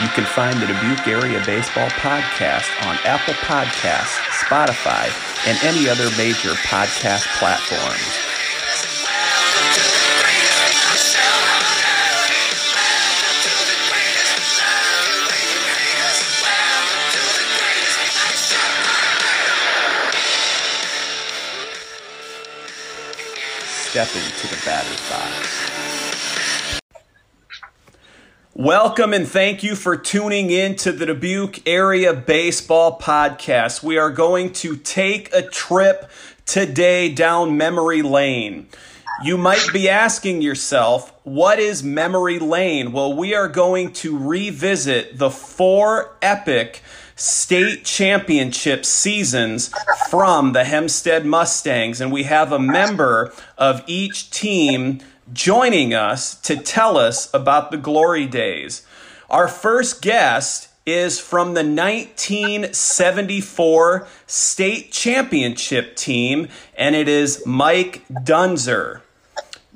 You can find the Dubuque Area Baseball Podcast on Apple Podcasts, Spotify, and any other major podcast platforms. Step into the batter's box. Welcome and thank you for tuning in to the Dubuque Area Baseball Podcast. We are going to take a trip today down memory lane. You might be asking yourself, what is memory lane? Well, we are going to revisit the four epic state championship seasons from the Hempstead Mustangs, and we have a member of each team joining us to tell us about the glory days. Our first guest is from the 1974 state championship team, and it is Mike Dunzer.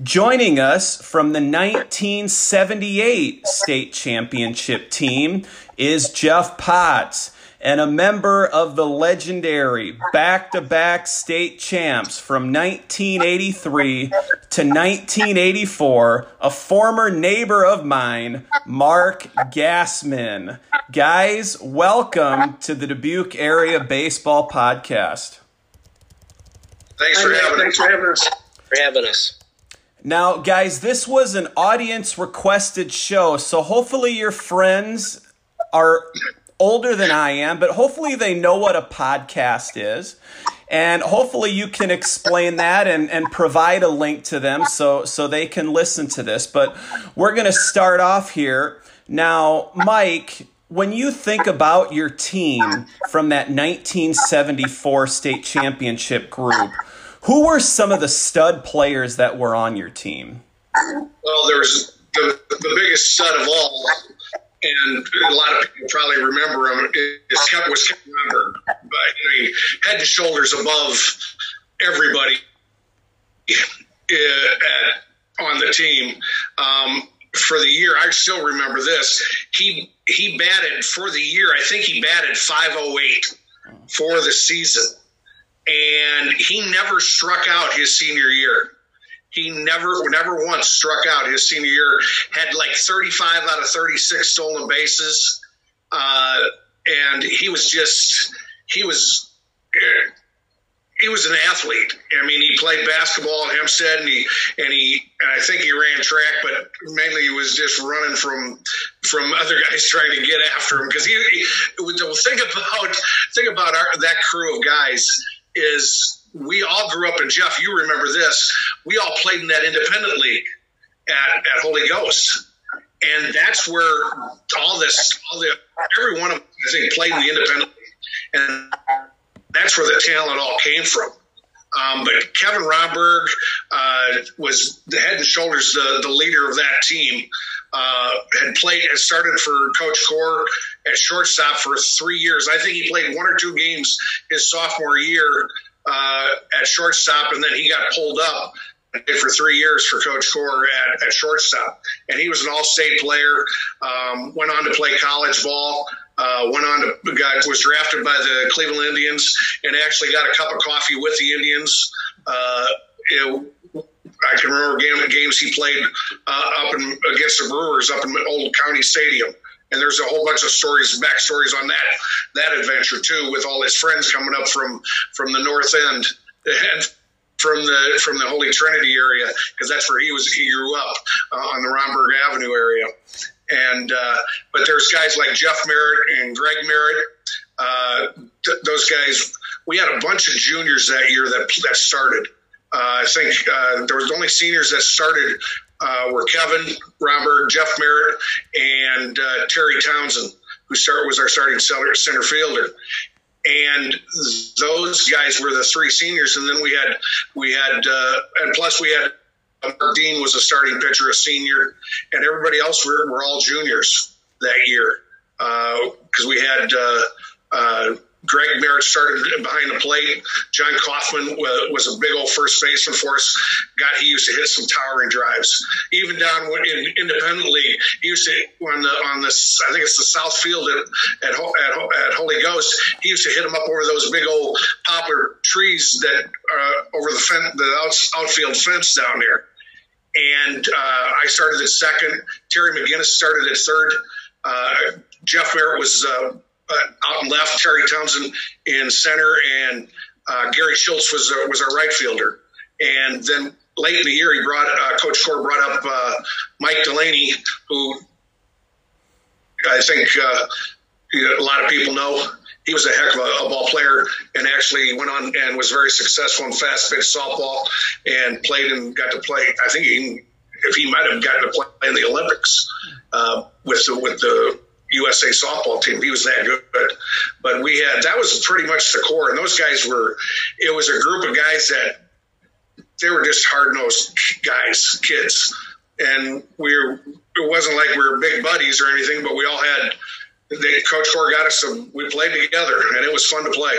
Joining us from the 1978 state championship team is Jeff Potts, and a member of the legendary back-to-back state champs from 1983 to 1984, a former neighbor of mine, Mark Gassman. Guys, welcome to the Dubuque Area Baseball Podcast. Thanks for having us. Now, guys, this was an audience-requested show, so hopefully your friends are older than I am, but hopefully they know what a podcast is. And hopefully you can explain that and provide a link to them so they can listen to this. But we're going to start off here. Now, Mike, when you think about your team from that 1974 state championship group, who were some of the stud players that were on your team? Well, there's the biggest stud of all, and a lot of people probably remember him, was Kevin Romberg. But he head and shoulders above everybody on the team. For the year, I still remember this. He batted for the year. I think he batted .508 for the season, and he never struck out his senior year. He never once struck out his senior year, had like 35 out of 36 stolen bases. And he was an athlete. I mean, he played basketball at Hempstead and I think he ran track, but mainly he was just running from other guys trying to get after him. Cause the thing about that crew of guys is, we all grew up, and Jeff, you remember this, we all played in that independent league at Holy Ghost. And that's where every one of them, I think, played in the independent league. And that's where the talent all came from. But Kevin Romberg was the head and shoulders, the leader of that team. Had started for Coach Cork at shortstop for 3 years. I think he played one or two games his sophomore year at shortstop, and then he got pulled up for 3 years for Coach Corr at shortstop. And he was an all-state player, went on to play college ball, was drafted by the Cleveland Indians, and actually got a cup of coffee with the Indians. I can remember games he played up in, against the Brewers up in Old County Stadium. And there's a whole bunch of backstories on that adventure too, with all his friends coming up from the North End and from the Holy Trinity area, because that's where he grew up on the Romberg Avenue area. And but there's guys like Jeff Merritt and Greg Merritt. Those guys, we had a bunch of juniors that year that started. I think there was only seniors that started. Were Kevin Romberg, Jeff Merritt, and Terry Townsend, who was our starting center fielder. And those guys were the three seniors. And then and plus we had, Mark Dean was a starting pitcher, a senior, and everybody else were all juniors that year. Because we had Greg Merritt started behind the plate. John Kaufman was a big old first baseman for us. He used to hit some towering drives. Even down in independent league, he used to on this. I think it's the South Field at Holy Ghost. He used to hit them up over those big old poplar trees that over the fence, the outfield fence down there. And I started at second. Terry McGinnis started at third. Jeff Merritt was out and left, Terry Townsend in center, and Gary Schultz was our right fielder. And then late in the year, he brought Coach Cork brought up Mike Delaney, who I think a lot of people know. He was a heck of a ball player, and actually went on and was very successful in fast-pitch softball, and played and got to play. I think he might have gotten to play in the Olympics with the USA softball team. He was that good, but we had, that was pretty much the core. And those guys it was a group of guys that they were just hard-nosed guys, kids. And it wasn't like we were big buddies or anything, but we all had, Coach Cork got us some, we played together, and it was fun to play.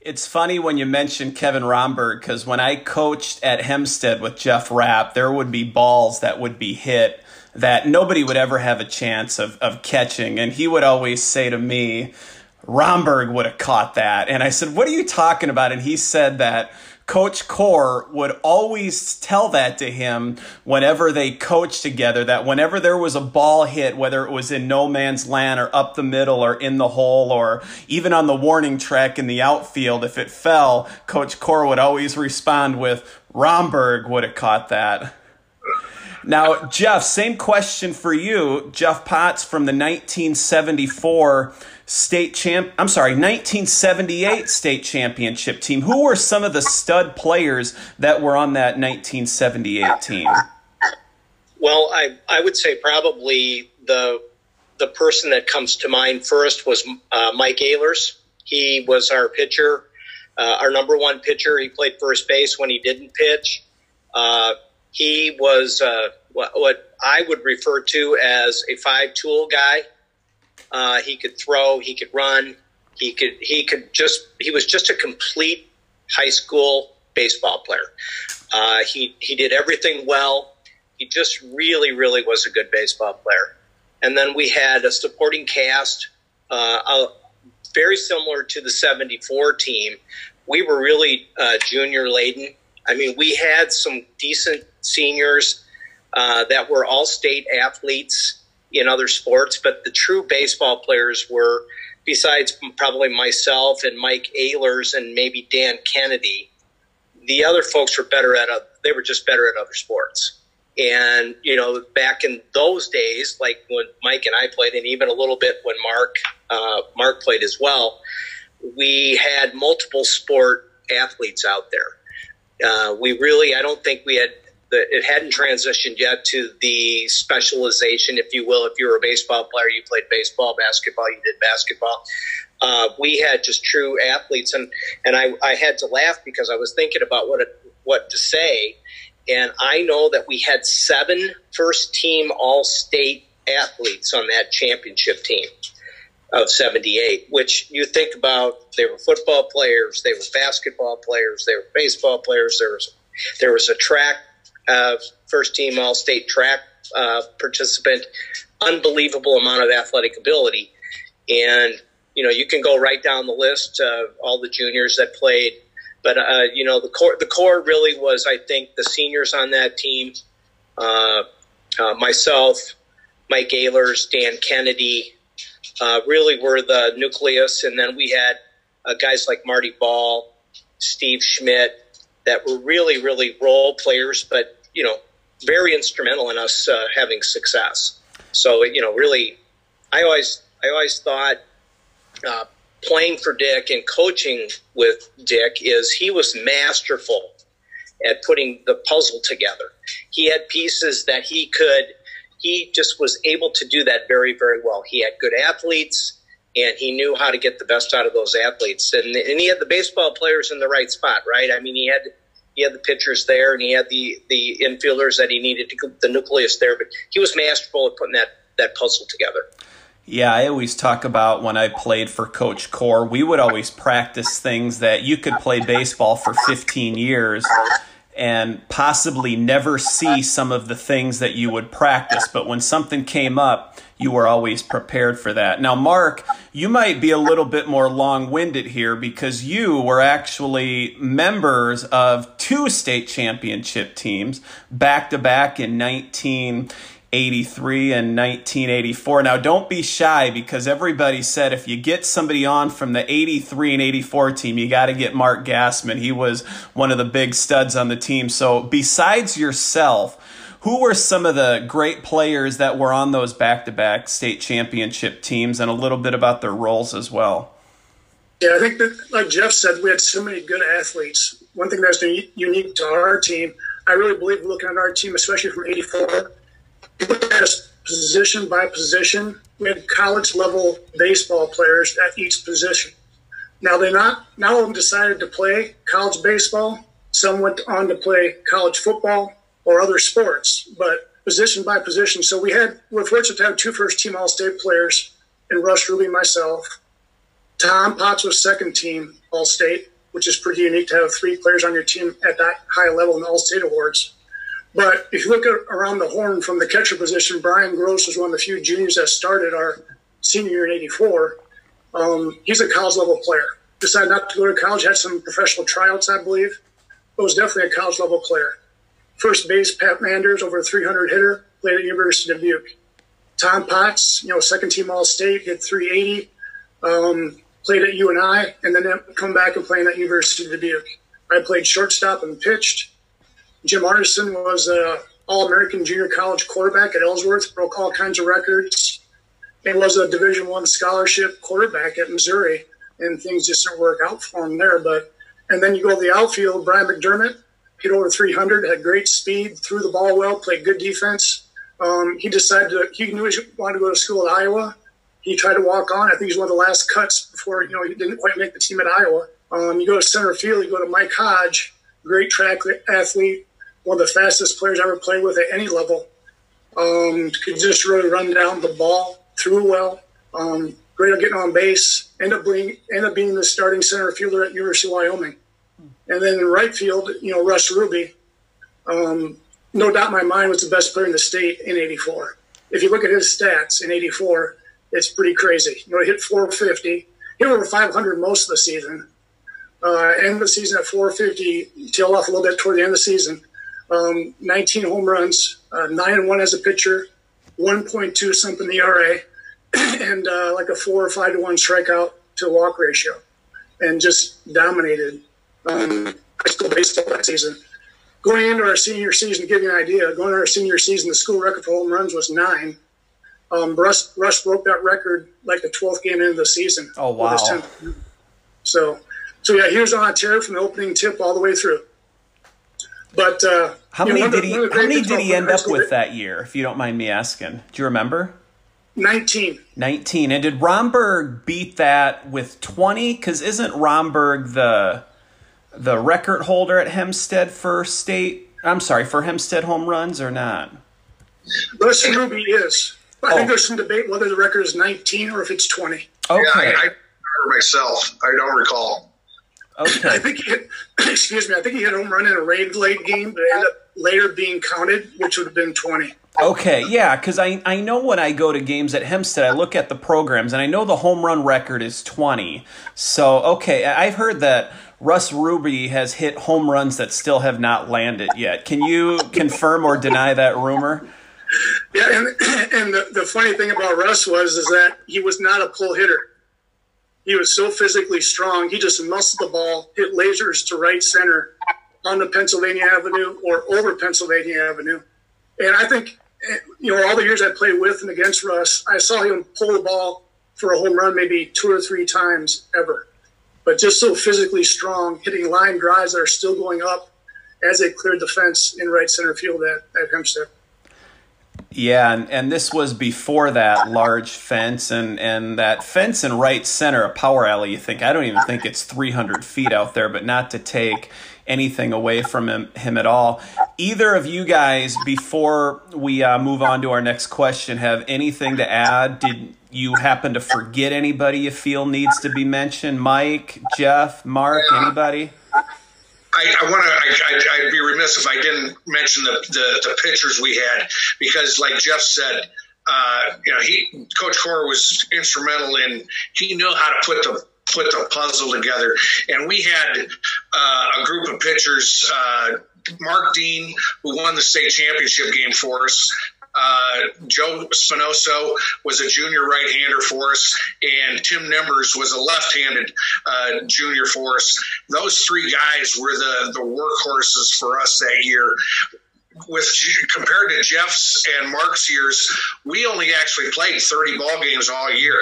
It's funny when you mention Kevin Romberg, because when I coached at Hempstead with Jeff Rapp, there would be balls that would be hit that nobody would ever have a chance of catching. And he would always say to me, Romberg would have caught that. And I said, what are you talking about? And he said that Coach Corr would always tell that to him whenever they coached together, that whenever there was a ball hit, whether it was in no man's land or up the middle or in the hole or even on the warning track in the outfield, if it fell, Coach Corr would always respond with, Romberg would have caught that. Now, Jeff, same question for you. Jeff Potts from the 1978 state championship team. Who were some of the stud players that were on that 1978 team? Well, I would say probably the person that comes to mind first was Mike Ehlers. He was our pitcher, our number one pitcher. He played first base when he didn't pitch. He was what I would refer to as a five-tool guy. He could throw, he could run, he was just a complete high school baseball player. He did everything well. He just really, really was a good baseball player. And then we had a supporting cast, very similar to the 74 team. We were really junior laden. I mean, we had some decent seniors that were all-state athletes in other sports, but the true baseball players were, besides probably myself and Mike Ehlers and maybe Dan Kennedy, the other folks were they were just better at other sports. And, you know, back in those days, like when Mike and I played, and even a little bit when Mark played as well, we had multiple sport athletes out there. I don't think we had, it hadn't transitioned yet to the specialization, if you will. If you were a baseball player, you played baseball, basketball, you did basketball. We had just true athletes. And I had to laugh because I was thinking about what to say. And I know that we had 7 first-team all-state athletes on that championship team of 78, which you think about, they were football players, they were basketball players, they were baseball players. There was a track, first team all-state track participant, unbelievable amount of athletic ability. And, you know, you can go right down the list of all the juniors that played. But, you know, the core really was, I think, the seniors on that team, myself, Mike Ehlers, Dan Kennedy, really were the nucleus. And then we had guys like Marty Ball, Steve Schmidt, that were really, really role players, but, you know, very instrumental in us having success. So, you know, really, I always thought playing for Dick and coaching with Dick is he was masterful at putting the puzzle together. He had pieces that he just was able to do that very, very well. He had good athletes. and he knew how to get the best out of those athletes. And he had the baseball players in the right spot, right? I mean, he had the pitchers there, and he had the infielders that he needed, to the nucleus there. But he was masterful at putting that puzzle together. Yeah, I always talk about when I played for Coach Cork, we would always practice things that you could play baseball for 15 years and possibly never see some of the things that you would practice. But when something came up, you were always prepared for that. Now, Mark, you might be a little bit more long-winded here because you were actually members of two state championship teams back-to-back in 1983 and 1984. Now, don't be shy, because everybody said if you get somebody on from the 83 and 84 team, you got to get Mark Gassman. He was one of the big studs on the team. So besides yourself, who were some of the great players that were on those back-to-back state championship teams, and a little bit about their roles as well? Yeah, I think that, like Jeff said, we had so many good athletes. One thing that's unique to our team, I really believe looking at our team, especially from 84, we looked at us position by position. We had college-level baseball players at each position. Now, all of them decided to play college baseball. Some went on to play college football or other sports, but position by position. So we're fortunate to have two first-team All-State players in Russ Ruby and myself. Tom Potts was second-team All-State, which is pretty unique to have three players on your team at that high level in the All-State awards. But if you look around the horn from the catcher position, Brian Gross was one of the few juniors that started our senior year in 84. He's a college-level player. Decided not to go to college, had some professional tryouts, I believe, but was definitely a college-level player. First base, Pat Manders, over a 300 hitter, played at University of Dubuque. Tom Potts, second-team All-State, hit 380, played at UNI, and then come back and playing at University of Dubuque. I played shortstop and pitched. Jim Arneson was an All-American junior college quarterback at Ellsworth, broke all kinds of records, and was a Division I scholarship quarterback at Missouri, and things just didn't work out for him there. And then you go to the outfield, Brian McDermott, hit over 300, had great speed, threw the ball well, played good defense. He knew he wanted to go to school at Iowa. He tried to walk on. I think he was one of the last cuts before, he didn't quite make the team at Iowa. You go to center field, you go to Mike Hodge, great track athlete, one of the fastest players I ever played with at any level. Could just really run down the ball, threw well, great at getting on base, ended up being the starting center fielder at University of Wyoming. And then in right field, Russ Ruby, no doubt in my mind, was the best player in the state in 84. If you look at his stats in 84, it's pretty crazy. He hit 450, hit over 500 most of the season. End of the season at 450, tailed off a little bit toward the end of the season. 19 home runs, 9-1 as a pitcher, 1.2 something ERA, and like a 4 or 5-1 strikeout to walk ratio, and just dominated high school baseball that season. Going into our senior season, the school record for home runs was 9. Russ broke that record like the 12th game into the season. Oh wow! So yeah, he was on a tear from the opening tip all the way through. But how many did he end up with that year, if you don't mind me asking? Do you remember? 19. And did Romberg beat that with 20? Because isn't Romberg the record holder at Hempstead for Hempstead home runs or not? Russ Ruby is. I think there's some debate whether the record is 19 or if it's 20. Okay. Yeah, I don't recall. Okay. I think he hit a home run in a raid late game, but ended up later being counted, which would have been 20. Okay, yeah, because I know when I go to games at Hempstead, I look at the programs, and I know the home run record is 20. So, okay, I've heard that Russ Ruby has hit home runs that still have not landed yet. Can you confirm or deny that rumor? Yeah, and the funny thing about Russ is that he was not a pull hitter. He was so physically strong, he just muscled the ball, hit lasers to right center on the Pennsylvania Avenue or over Pennsylvania Avenue. And I think, all the years I played with and against Russ, I saw him pull the ball for a home run maybe 2 or 3 times ever. But just so physically strong, hitting line drives that are still going up as they cleared the fence in right center field at Hempstead. Yeah, and this was before that large fence, and that fence in right center, a power alley, you think, I don't even think it's 300 feet out there, but not to take anything away from him at all. Either of you guys, before we move on to our next question, have anything to add? Did you happen to forget anybody you feel needs to be mentioned? Mike, Jeff, Mark, anybody? I'd be remiss if I didn't mention the pitchers we had, because like Jeff said, Coach Corr was instrumental in, he knew how to put the puzzle together. And we had a group of pitchers, Mark Dean, who won the state championship game for us. Joe Spinoso was a junior right-hander for us, and Tim Nimmers was a left-handed junior for us. Those three guys were the workhorses for us that year. Compared to Jeff's and Mark's years, we only actually played 30 ball games all year.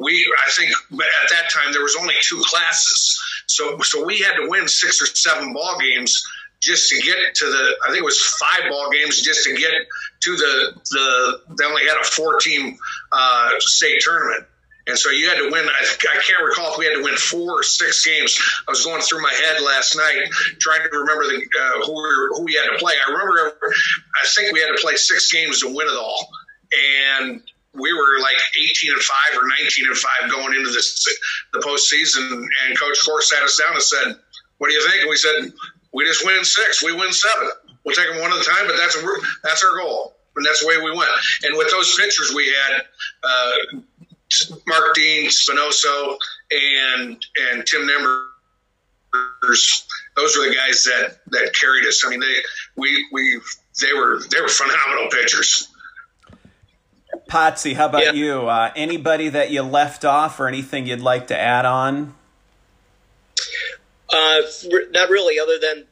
I think at that time there was only two classes, so we had to win 6 or 7 ball games just to get to the, I think it was 5 ball games just to get to the they only had a 4-team state tournament. And so you had to win, I can't recall if we had to win 4 or 6 games. I was going through my head last night trying to remember who we had to play. I think we had to play 6 games to win it all. And we were like 18-5 or 19-5 going into the postseason. And Coach Cork sat us down and said, "What do you think?" And we said, "We just win 6. We win 7. We'll take them one at a time, but that's our goal." And that's the way we went. And with those pitchers we had, Mark Dean, Spinoso, and Tim Nimmers, those were the guys that carried us. I mean, they were phenomenal pitchers. Potsy, how about you? Anybody that you left off or anything you'd like to add on? Not really, other than,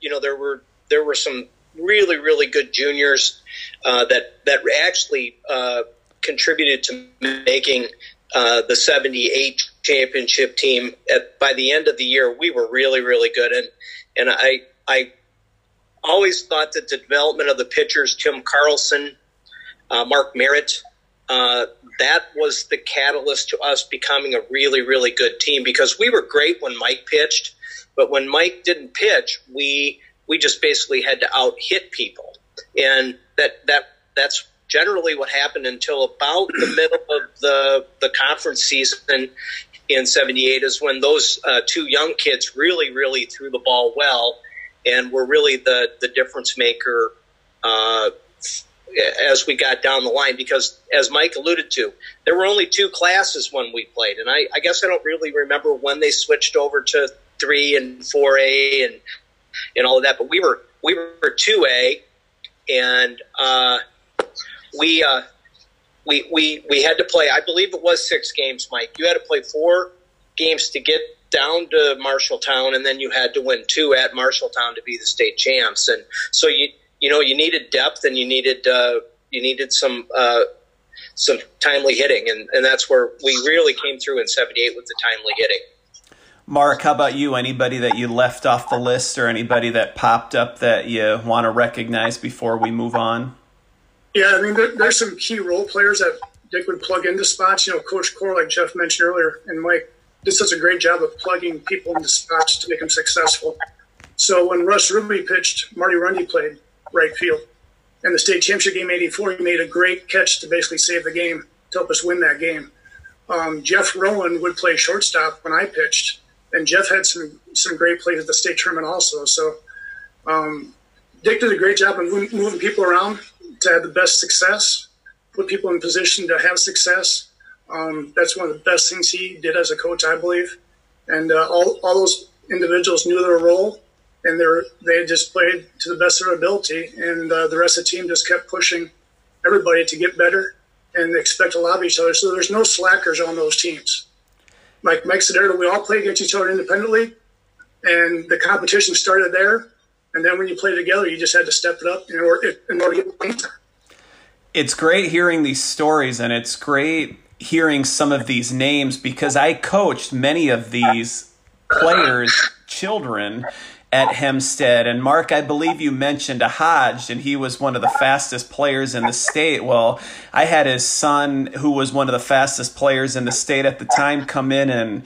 there were some really, really good juniors that actually contributed to making the 78 championship team. By the end of the year, we were really, really good. And I always thought that the development of the pitchers, Tim Carlson, Mark Merritt, that was the catalyst to us becoming a really, really good team, because we were great when Mike pitched. But when Mike didn't pitch, we just basically had to out-hit people. And that's generally what happened until about the middle of the conference season in 78 is when those 2 young kids really, really threw the ball well and were really the difference maker as we got down the line. Because as Mike alluded to, there were only 2 classes when we played. And I guess I don't really remember when they switched over to 3 and 4A and all of that, but we were 2A, and we had to play, I believe it was 6 games, Mike. You had to play 4 games to get down to Marshalltown, and then you had to win 2 at Marshalltown to be the state champs. And so you needed depth, and you needed some timely hitting, and that's where we really came through in 78 with the timely hitting. Mark, how about you? Anybody that you left off the list or anybody that popped up that you want to recognize before we move on? Yeah, I mean, there's some key role players that Dick would plug into spots. Coach Corr, like Jeff mentioned earlier, and Mike, this does a great job of plugging people into spots to make them successful. So when Russ Ruby pitched, Marty Rundy played right field. In the state championship game, 84, he made a great catch to basically save the game, to help us win that game. Jeff Rowan would play shortstop when I pitched. And Jeff had some great plays at the state tournament also. So Dick did a great job of moving people around to have the best success, put people in position to have success. That's one of the best things he did as a coach, I believe. And all those individuals knew their role, and they just played to the best of their ability. And the rest of the team just kept pushing everybody to get better and expect a lot of each other. So there's no slackers on those teams. Like Mike said earlier, we all play against each other independently, and the competition started there. And then when you play together, you just had to step it up in order to get points. It's great hearing these stories, and it's great hearing some of these names, because I coached many of these players' children. at Hempstead. And Mark, I believe you mentioned a Hodge, and he was one of the fastest players in the state. Well, I had his son, who was one of the fastest players in the state at the time, come in and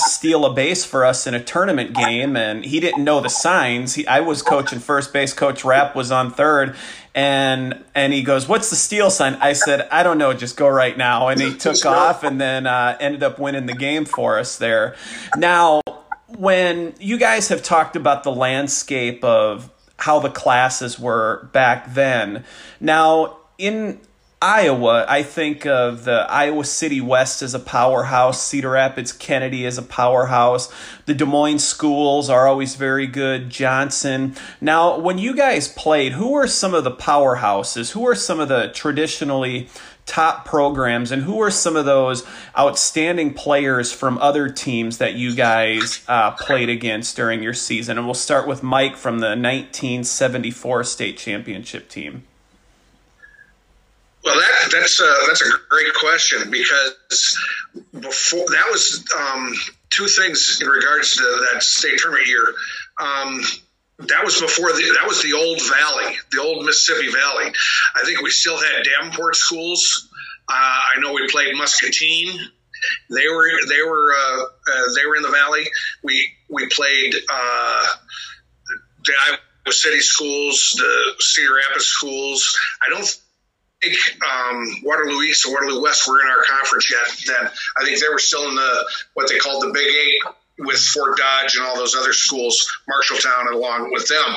steal a base for us in a tournament game, and he didn't know the signs. I was coaching first base. Coach Rapp was on third. And he goes, "What's the steal sign?" I said, "I don't know, just go right now." And he took off and then ended up winning the game for us there. Now, when you guys have talked about the landscape of how the classes were back then, now in Iowa, I think of the Iowa City West as a powerhouse, Cedar Rapids Kennedy as a powerhouse. The Des Moines schools are always very good, Johnson. Now, when you guys played, who are some of the powerhouses? Who are some of the traditionally top programs? And who are some of those outstanding players from other teams that you guys played against during your season? And we'll start with Mike from the 1974 state championship team. Well, that's a great question, because before that was two things in regards to that state tournament year. That was before the old valley, the old Mississippi Valley. I think we still had Davenport schools. I know we played Muscatine. They were in the valley. We played the Iowa City schools, the Cedar Rapids schools. I don't. Waterloo East and Waterloo West were in our conference yet then. I think they were still in what they called the Big Eight, with Fort Dodge and all those other schools, Marshalltown and along with them.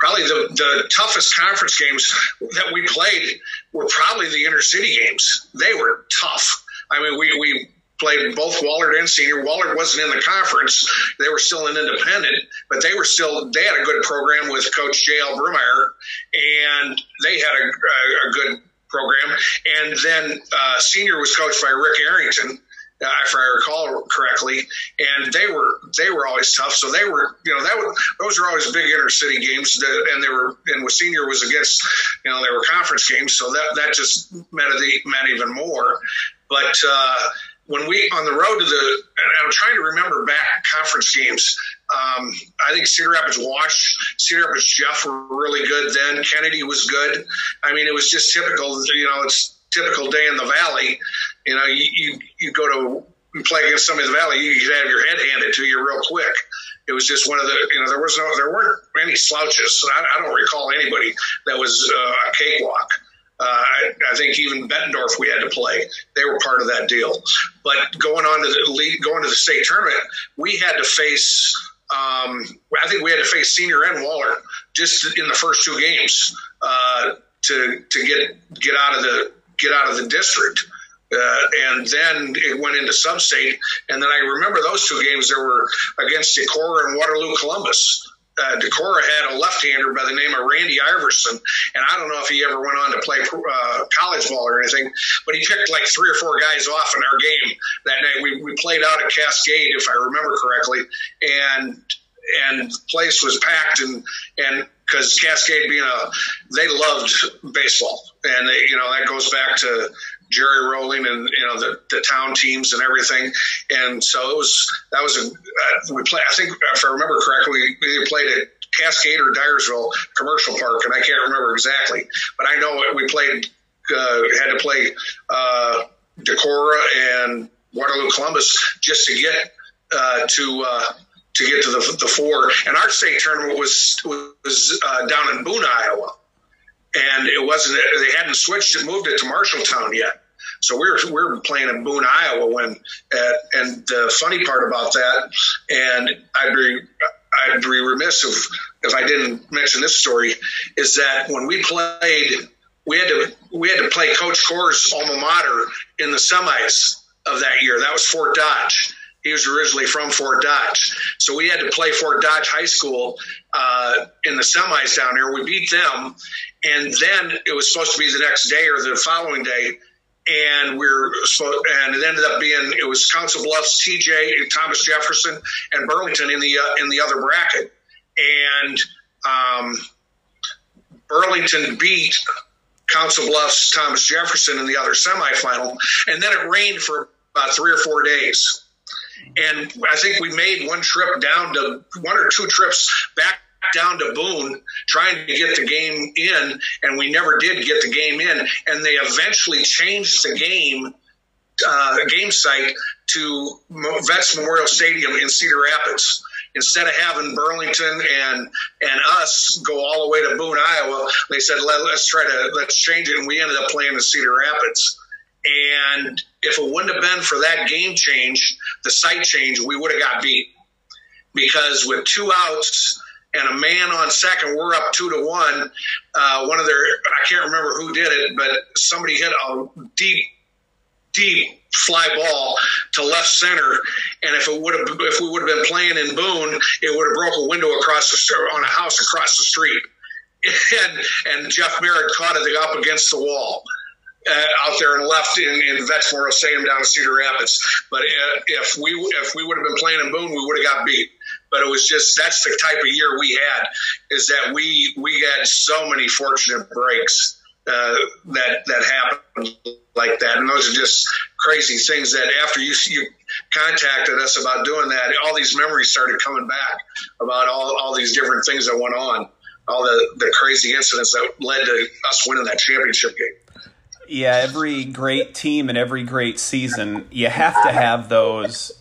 Probably the toughest conference games that we played were probably the inner city games. They were tough. I mean, we played both Wahlert and Senior. Wahlert wasn't in the conference. They were still an independent, but they had a good program with Coach J.L. Brumeyer, and they had a good program. And then Senior was coached by Rick Arrington, if I recall correctly, and they were always tough. So they were, those were always big inner city games, and with Senior was against, they were conference games. So that just meant even more. But when we on the road to and I'm trying to remember back conference games. I think Cedar Rapids Jeff were really good then. Kennedy was good. I mean, it was just typical. It's typical day in the valley. You go to play against somebody in the valley, you could have your head handed to you real quick. It was just one of the. There weren't any slouches. I don't recall anybody that was a cakewalk. I think even Bettendorf we had to play. They were part of that deal. But going to the state tournament, we had to face. I think we had to face Senior and Wahlert just in the first two games to get out of the district, and then it went into substate. And then I remember those two games. There were against Decorah and Waterloo Columbus. Decorah had a left-hander by the name of Randy Iverson, and I don't know if he ever went on to play college ball or anything, but he picked like three or four guys off in our game that night. We played out at Cascade, if I remember correctly, and the place was packed, and because Cascade they loved baseball, and they, that goes back to Jerry Rowling and the town teams and everything, and so I think if I remember correctly, we either played at Cascade or Dyersville Commercial Park, and I can't remember exactly, but I know we played had to play Decorah and Waterloo Columbus just to get to the four, and our state tournament was down in Boone, Iowa. And it wasn't. They hadn't switched and moved it to Marshalltown yet. So we were playing in Boone, Iowa. And the funny part about that, and I'd be remiss if I didn't mention this story, is that when we played, we had to play Coach Cork's alma mater in the semis of that year. That was Fort Dodge. He was originally from Fort Dodge, so we had to play Fort Dodge High School in the semis down there. We beat them, and then it was supposed to be the next day or the following day, and it ended up being it was Council Bluffs, TJ, Thomas Jefferson, and Burlington in the other bracket, and Burlington beat Council Bluffs, Thomas Jefferson in the other semifinal, and then it rained for about 3 or 4 days. And I think we made one trip down to one or two trips back down to Boone trying to get the game in, and we never did get the game in. And they eventually changed the game site to Vets Memorial Stadium in Cedar Rapids. Instead of having Burlington and us go all the way to Boone, Iowa, they said, let's change it. And we ended up playing in Cedar Rapids. And if it wouldn't have been for that game change, the site change, we would have got beat. Because with 2 outs and a man on second, we're up 2-1. One of their, I can't remember who did it, but somebody hit a deep fly ball to left center, and if we would have been playing in Boone, it would have broke a window on a house across the street, and Jeff Merritt caught it up against the wall out there and left in Vets Memorial Stadium down in Cedar Rapids. But if we would have been playing in Boone, we would have got beat. But it was just, that's the type of year we had, is that we got so many fortunate breaks. That happened like that, and those are just crazy things that after you contacted us about doing that, all these memories started coming back about all these different things that went on, all the crazy incidents that led to us winning that championship game. Yeah, every great team and every great season, you have to have those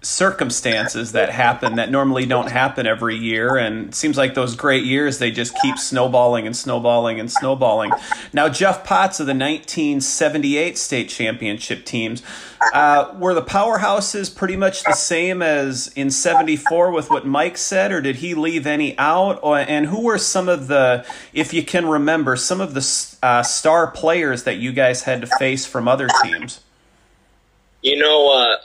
circumstances that happen that normally don't happen every year, and it seems like those great years, they just keep snowballing and snowballing and snowballing. Now, Jeff Potts of the 1978 state championship teams, were the powerhouses pretty much the same as in 74 with what Mike said, or did he leave any out? And who were some of the, if you can remember, some of the star players that you guys had to face from other teams? You know,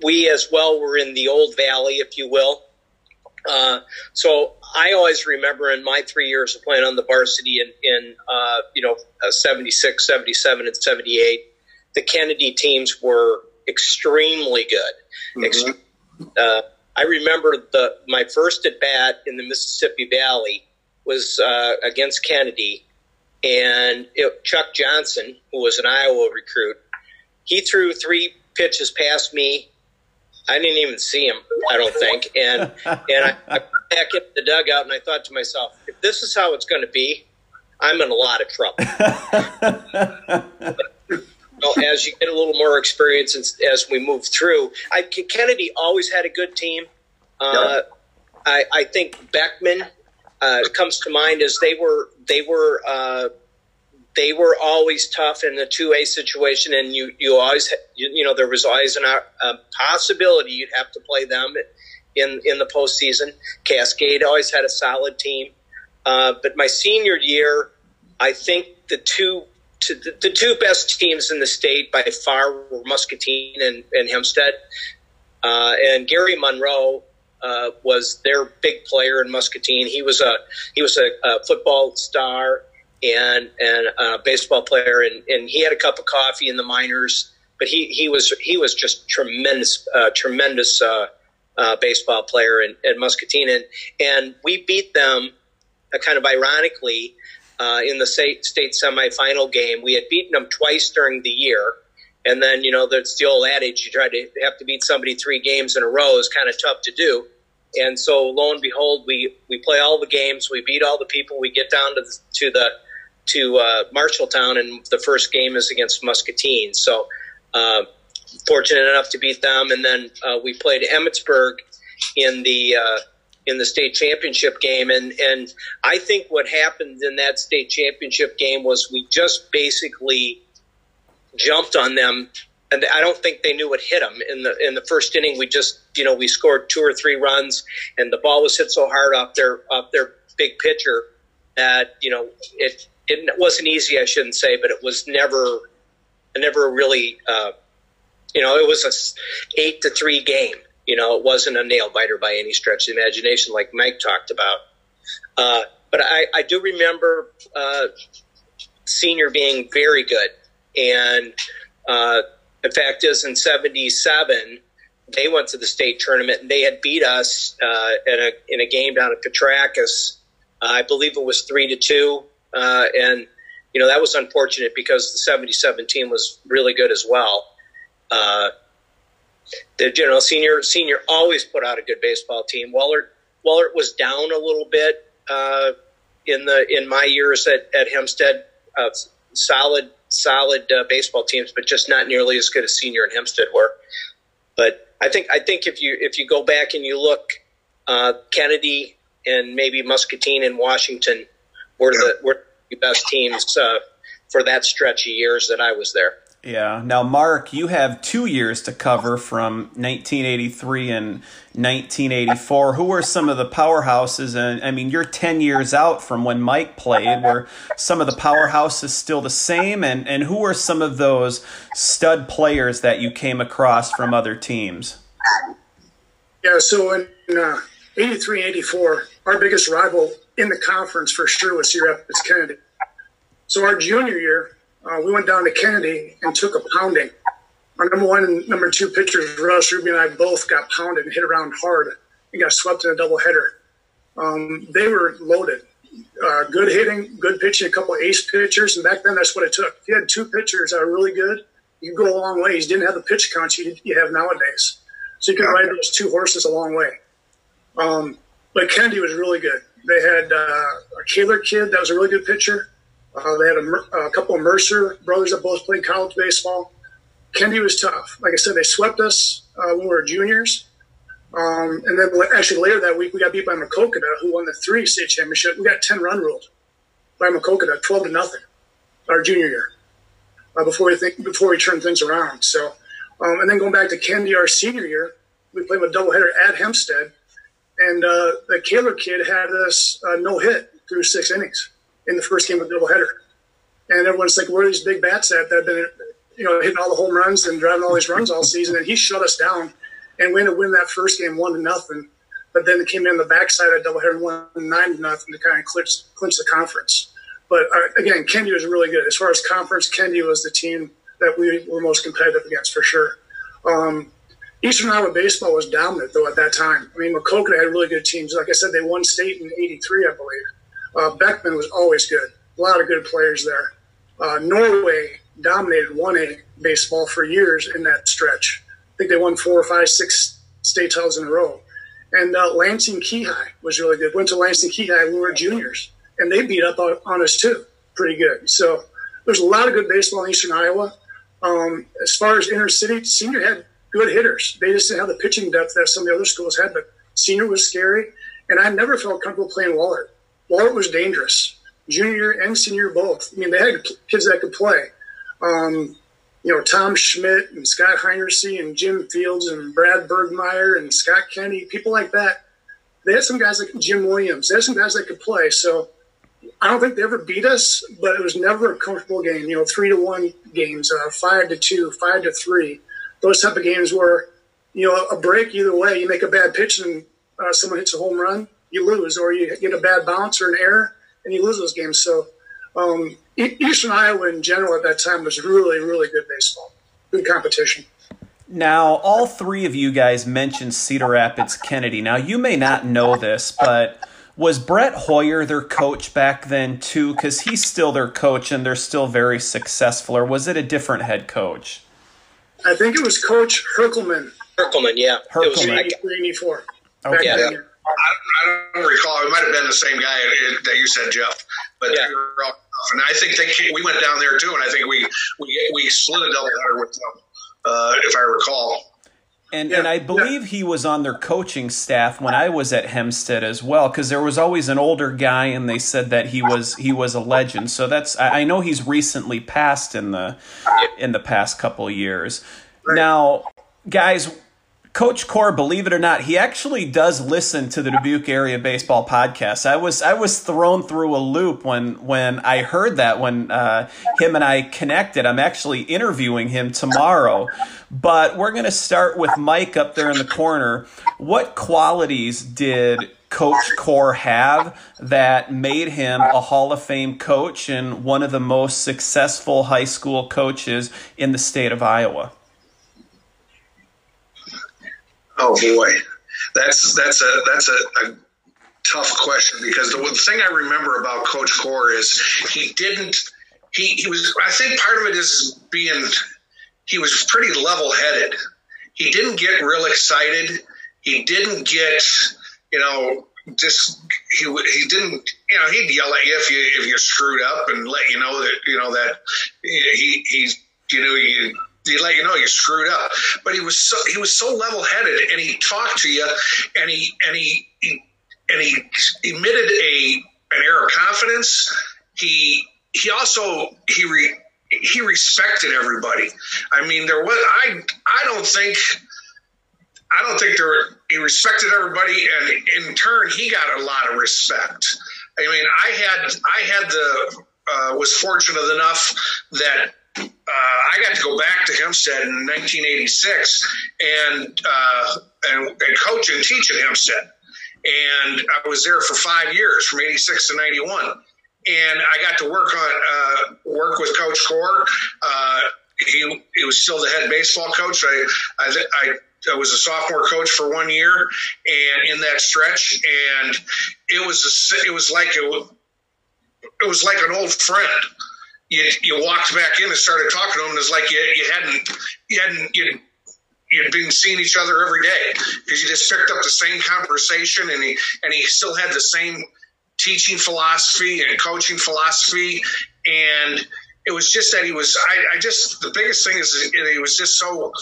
we as well were in the old valley, if you will. So I always remember in my 3 years of playing on the varsity in 76, 77, and 78, the Kennedy teams were extremely good. Mm-hmm. I remember my first at bat in the Mississippi Valley was against Kennedy, and Chuck Johnson, who was an Iowa recruit, he threw 3 pitches past me. I didn't even see him, I don't think. And I went back into the dugout, and I thought to myself, if this is how it's going to be, I'm in a lot of trouble. As you get a little more experience as we move through, Kennedy always had a good team. I think Beckman comes to mind as they were always tough in the 2A situation, and you always there was always a possibility you'd have to play them in the postseason. Cascade always had a solid team, but my senior year, I think the two best teams in the state by far were Muscatine and Hempstead, and Gary Monroe was their big player in Muscatine. He was a football star and a baseball player, and he had a cup of coffee in the minors, but he was just tremendous baseball player in Muscatine, and we beat them kind of ironically in the state semifinal game. We had beaten them twice during the year, and then that's the old adage, you have to beat somebody 3 games in a row is kind of tough to do. And so lo and behold, we play all the games, we beat all the people, we get down to Marshalltown, and the first game is against Muscatine. So fortunate enough to beat them, and then we played Emmitsburg in the state championship game. And I think what happened in that state championship game was we just basically jumped on them, and I don't think they knew what hit them in the first inning. We just we scored 2 or 3 runs, and the ball was hit so hard off their big pitcher that it wasn't easy, I shouldn't say, but it was never really it was a 8-3 game. It wasn't a nail biter by any stretch of the imagination, like Mike talked about. But I do remember Senior being very good, and the fact is in 77 they went to the state tournament, and they had beat us in a game down at Petracas. I believe it was 3-2, and that was unfortunate because the 77 team was really good as well. Senior always put out a good baseball team. Wahlert was down a little bit in my years at Hempstead. Solid baseball teams, but just not nearly as good as Senior and Hempstead were. But I think if you go back and you look, Kennedy and maybe Muscatine and Washington were the best teams for that stretch of years that I was there. Yeah. Now, Mark, you have 2 years to cover from 1983 and 1984. Who were some of the powerhouses? And I mean, you're 10 years out from when Mike played. Were some of the powerhouses still the same? And who were some of those stud players that you came across from other teams? Yeah, so in 83, 84, our biggest rival in the conference for sure was Cedar Rapids Kennedy. So our junior year, we went down to Kennedy and took a pounding. Our number one and number two pitchers, Russ Ruby, and I both got pounded and hit around hard and got swept in a doubleheader. They were loaded. Good hitting, good pitching, a couple of ace pitchers, and back then that's what it took. If you had two pitchers that were really good, you could go a long ways. You didn't have the pitch counts you have nowadays. So you could ride those two horses a long way. But Kennedy was really good. They had a Kaler kid that was a really good pitcher. They had a couple of Mercer brothers that both played college baseball. Kennedy was tough. Like I said, they swept us when we were juniors. And then actually later that week, we got beat by Maquoketa, who won the 3 state championship. We got 10-run ruled by Maquoketa, 12-0, our junior year, before we turned things around. So, and then going back to Kennedy our senior year, we played with a doubleheader at Hempstead. And the Kaler kid had us no hit through 6 innings in the first game of the doubleheader. And everyone's like, where are these big bats at that have been, hitting all the home runs and driving all these runs all season? And he shut us down, and we ended up winning that first game 1-0. But then it came in the backside of the doubleheader and won 9-0 to kind of clinch the conference. But again, Kennedy was really good. As far as conference, Kennedy was the team that we were most competitive against for sure. Eastern Iowa baseball was dominant though at that time. I mean, Maquoketa had really good teams. Like I said, they won state in 83, I believe. Beckman was always good. A lot of good players there. Norway dominated 1A baseball for years in that stretch. I think they won 4, 5, 6 state titles in a row. And Lansing Lehigh was really good. Went to Lansing Lehigh when we were juniors, and they beat up on us too, pretty good. So there's a lot of good baseball in Eastern Iowa. As far as inner city, Senior had good hitters. They just didn't have the pitching depth that some of the other schools had, but Senior was scary, and I never felt comfortable playing Wahlert. Wahlert was dangerous, junior and senior both. I mean, they had kids that could play. Tom Schmidt and Scott Heinersey and Jim Fields and Brad Bergmeyer and Scott Kennedy, people like that. They had some guys like Jim Williams. They had some guys that could play. So I don't think they ever beat us, but it was never a comfortable game. 3-1 games, 5-2, 5-3. Those type of games where, a break either way, you make a bad pitch and someone hits a home run, you lose, or you get a bad bounce or an error, and you lose those games. So Eastern Iowa in general at that time was really, really good baseball, good competition. Now, all three of you guys mentioned Cedar Rapids Kennedy. Now, you may not know this, but was Brett Hoyer their coach back then too? Because he's still their coach, and they're still very successful. Or was it a different head coach? I think it was Coach Herkelman. Herkelman, yeah. Herkelman. It was 1984. Okay. Yeah. I don't recall. It might have been the same guy that you said, Jeff. But yeah. They were all tough. And I think we went down there, too, and I think we split a doubleheader with them, if I recall. And I believe he was on their coaching staff when I was at Hempstead as well, because there was always an older guy, and they said that he was a legend. So I know he's recently passed in the past couple of years. Right. Now, guys, Coach Corr, believe it or not, he actually does listen to the Dubuque Area Baseball Podcast. I was thrown through a loop when I heard that, when him and I connected. I'm actually interviewing him tomorrow. But we're going to start with Mike up there in the corner. What qualities did Coach Corr have that made him a Hall of Fame coach and one of the most successful high school coaches in the state of Iowa? Oh boy, that's a tough question, because the thing I remember about Coach Corr is he was, I think part of it is he was pretty level headed. he didn't get real excited. He didn't get, you know, just he didn't, you know, he'd yell at you if you screwed up and let you know that he'd let you know you screwed up. But he was so level-headed, and he talked to you, and he emitted an air of confidence. He also respected everybody. I mean, there was I don't think there were, he respected everybody, and in turn he got a lot of respect. I mean, I was fortunate enough that I got to go back to Hempstead in 1986 and coach and teach at Hempstead. And I was there for 5 years, from 86 to 91. And I got to work with Coach Cork. He was still the head baseball coach. I was a sophomore coach for 1 year, and in that stretch, and it was like an old friend. You walked back in and started talking to him, and it's like you'd been seeing each other every day, because you just picked up the same conversation, and he still had the same teaching philosophy and coaching philosophy. And it was just that the biggest thing is he was just so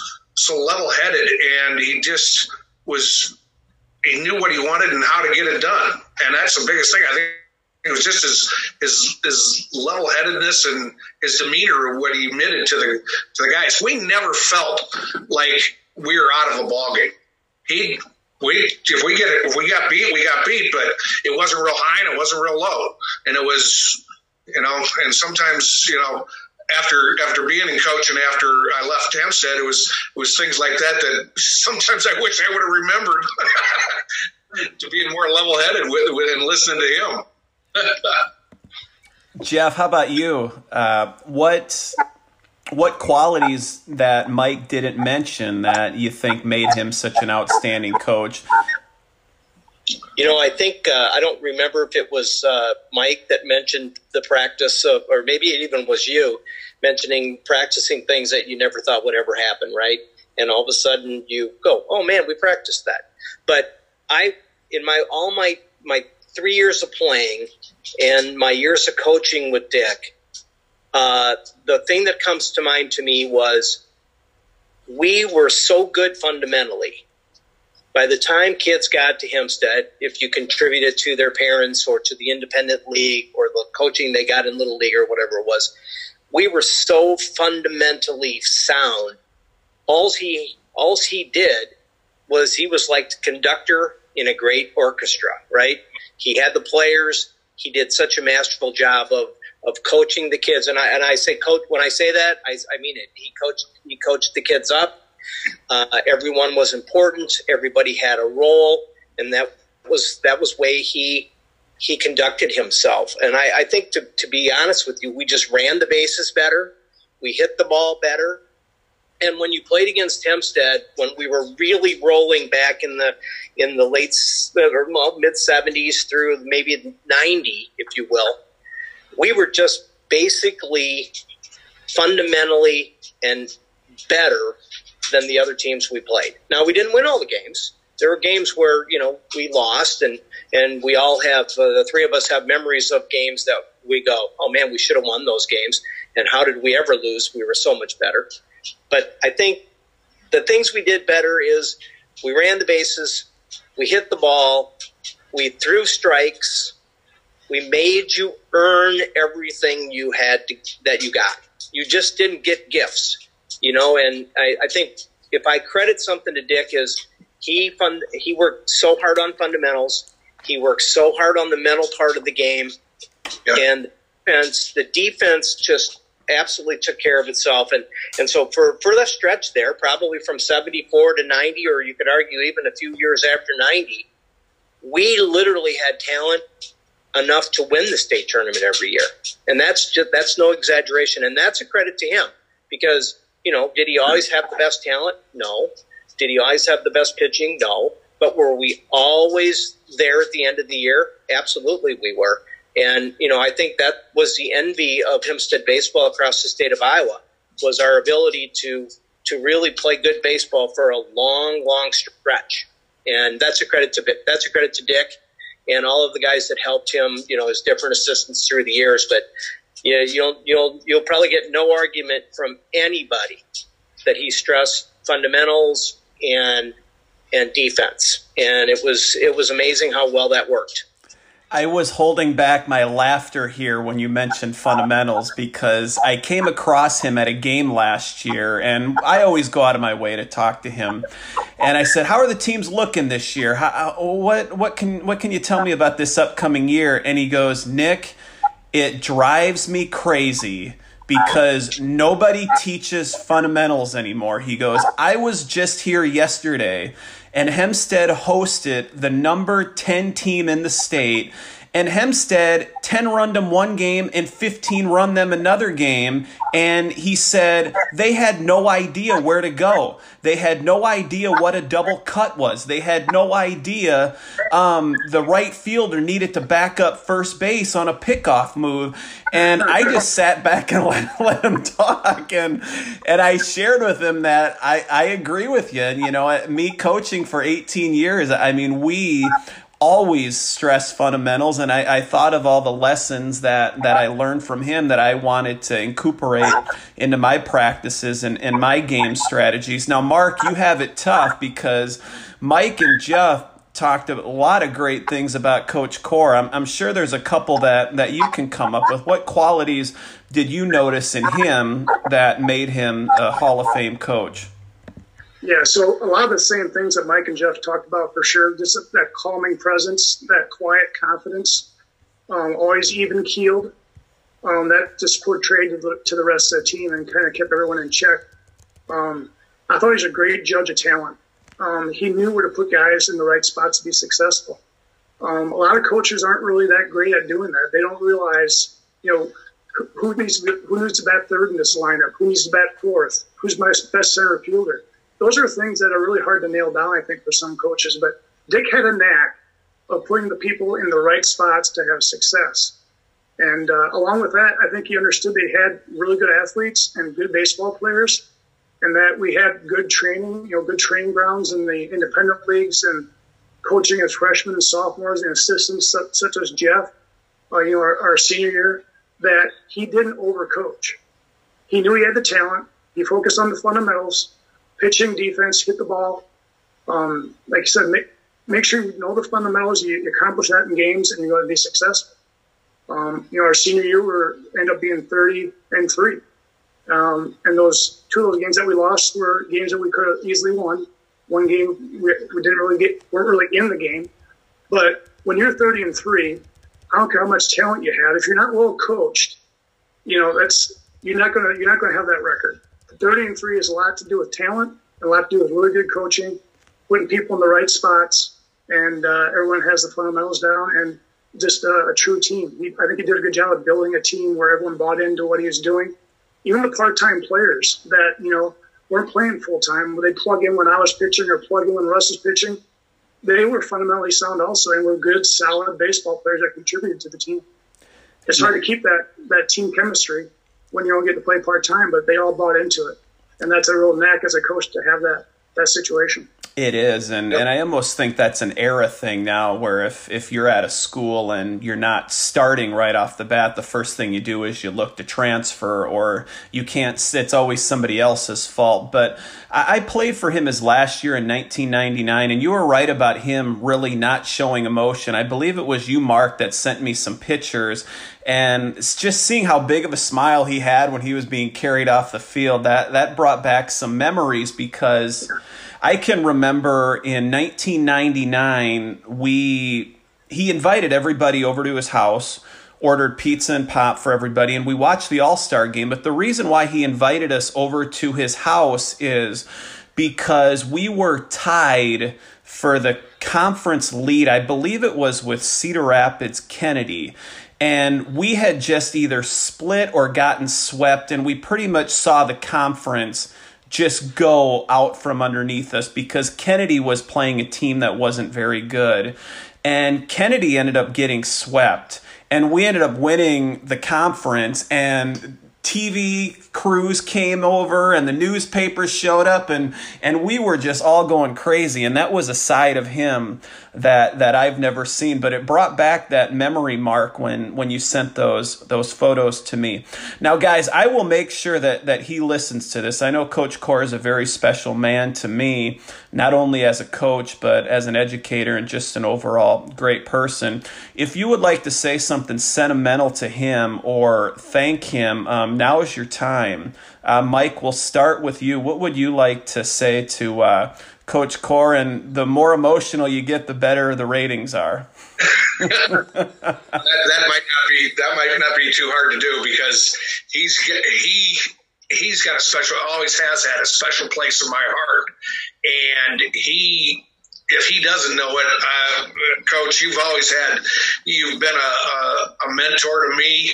level-headed, and he knew what he wanted and how to get it done. And that's the biggest thing. I think it was just his level-headedness and his demeanor of what he admitted to the guys. We never felt like we were out of a ballgame. If we got beat, but it wasn't real high and it wasn't real low. And it was, you know, and sometimes, you know, after being in coach and after I left Hempstead, it was things like that sometimes I wish I would have remembered to be more level-headed with and listening to him. Jeff, how about you? What qualities that Mike didn't mention that you think made him such an outstanding coach? You know, I think I don't remember if it was Mike that mentioned the practice of, or maybe it even was you mentioning practicing things that you never thought would ever happen, right? And all of a sudden you go, oh man, we practiced that. But in my 3 years of playing and my years of coaching with Dick, the thing that comes to mind to me was we were so good fundamentally. By the time kids got to Hempstead, if you contributed to their parents or to the independent league or the coaching they got in Little League or whatever it was, we were so fundamentally sound. All he did was he was like the conductor in a great orchestra, right? He had the players. He did such a masterful job of coaching the kids, and I say coach when I say that, I mean it. He coached the kids up. Everyone was important. Everybody had a role, and that was way he conducted himself. And I think to be honest with you, we just ran the bases better. We hit the ball better. And when you played against Hempstead, when we were really rolling back in the late or mid 70s through maybe 90, if you will. We were just basically fundamentally and better than the other teams we played. Now, we didn't win all the games. There were games where, you know, we lost, and we all have, the three of us have memories of games that we go, oh man, we should have won those games. And how did we ever lose? We were so much better. But I think the things we did better is we ran the bases, we hit the ball, we threw strikes. We made you earn everything you had that you got. You just didn't get gifts, you know. And I think if I credit something to Dick is he worked so hard on fundamentals. He worked so hard on the mental part of the game, yeah. And the defense just absolutely took care of itself. And so for the stretch there, probably from 74 to 90, or you could argue even a few years after 90, we literally had talent enough to win the state tournament every year. And that's no exaggeration. And that's a credit to him because, you know, did he always have the best talent? No. Did he always have the best pitching? No. But were we always there at the end of the year? Absolutely we were. And, you know, I think that was the envy of Hempstead baseball across the state of Iowa was our ability to to really play good baseball for a long, long stretch. And that's a credit to Dick and all of the guys that helped him, you know, his different assistants through the years. But yeah, you'll probably get no argument from anybody that he stressed fundamentals and defense. And it was amazing how well that worked. I was holding back my laughter here when you mentioned fundamentals because I came across him at a game last year, and I always go out of my way to talk to him. And I said, "How are the teams looking this year? What can you tell me about this upcoming year?" And he goes, "Nick, it drives me crazy because nobody teaches fundamentals anymore." He goes, "I was just here yesterday, and Hempstead hosted the number 10 team in the state. And Hempstead 10 run them one game and 15 run them another game." And he said they had no idea where to go. They had no idea what a double cut was. They had no idea the right fielder needed to back up first base on a pickoff move. And I just sat back and let him talk. And I shared with him that I agree with you. And, you know, me coaching for 18 years, I mean, we always stress fundamentals, and I thought of all the lessons that I learned from him that I wanted to incorporate into my practices and my game strategies. Now, Mark, you have it tough because Mike and Jeff talked a lot of great things about Coach Corr. I'm sure there's a couple that you can come up with. What qualities did you notice in him that made him a Hall of Fame coach? Yeah, so a lot of the same things that Mike and Jeff talked about for sure, just that calming presence, that quiet confidence, always even-keeled, that just portrayed to the rest of the team and kind of kept everyone in check. I thought he was a great judge of talent. He knew where to put guys in the right spots to be successful. A lot of coaches aren't really that great at doing that. They don't realize, you know, who needs to bat third in this lineup, who needs to bat fourth, who's my best center fielder. Those are things that are really hard to nail down, I think, for some coaches. But Dick had a knack of putting the people in the right spots to have success. And along with that, I think he understood they had really good athletes and good baseball players, and that we had good training, you know, good training grounds in the independent leagues and coaching as freshmen and sophomores and assistants such as Jeff, you know, our senior year, that he didn't overcoach. He knew he had the talent. He focused on the fundamentals. Pitching, defense, hit the ball. Like I said, make sure you know the fundamentals. You accomplish that in games, and you're going to be successful. You know, our senior year, we ended up being 30-3, and those two of those games that we lost were games that we could have easily won. One game we didn't really weren't really in the game. But when you're 30-3, I don't care how much talent you had. If you're not well coached, you know you're not gonna have that record. 30-3 is a lot to do with talent, a lot to do with really good coaching, putting people in the right spots, and everyone has the fundamentals down, and just a true team. I think he did a good job of building a team where everyone bought into what he was doing. Even the part-time players that, you know, weren't playing full-time, they plug in when I was pitching or plug in when Russ was pitching, they were fundamentally sound also and were good, solid baseball players that contributed to the team. It's hard to keep that team chemistry when you don't get to play part-time, but they all bought into it. And that's a real knack as a coach to have that situation. It is, and I almost think that's an era thing now where if you're at a school and you're not starting right off the bat, the first thing you do is you look to transfer, or you can't. It's always somebody else's fault. But I played for him his last year in 1999, and you were right about him really not showing emotion. I believe it was you, Mark, that sent me some pictures, and just seeing how big of a smile he had when he was being carried off the field, that brought back some memories because I can remember in 1999, he invited everybody over to his house, ordered pizza and pop for everybody, and we watched the All-Star game. But the reason why he invited us over to his house is because we were tied for the conference lead. I believe it was with Cedar Rapids, Kennedy. And we had just either split or gotten swept, and we pretty much saw the conference just go out from underneath us because Kennedy was playing a team that wasn't very good. And Kennedy ended up getting swept. And we ended up winning the conference. And TV crews came over and the newspapers showed up, and we were just all going crazy. And that was a side of him that I've never seen. But it brought back that memory, Mark, when you sent those photos to me. Now, guys, I will make sure that he listens to this. I know Coach Corr is a very special man to me, not only as a coach, but as an educator and just an overall great person. If you would like to say something sentimental to him or thank him, now is your time. Mike, we'll start with you. What would you like to say to Coach Corr? And the more emotional you get, the better the ratings are. that might not be too hard to do, because he's got a special, always has had a special place in my heart, and if he doesn't know it, Coach, you've been a mentor to me.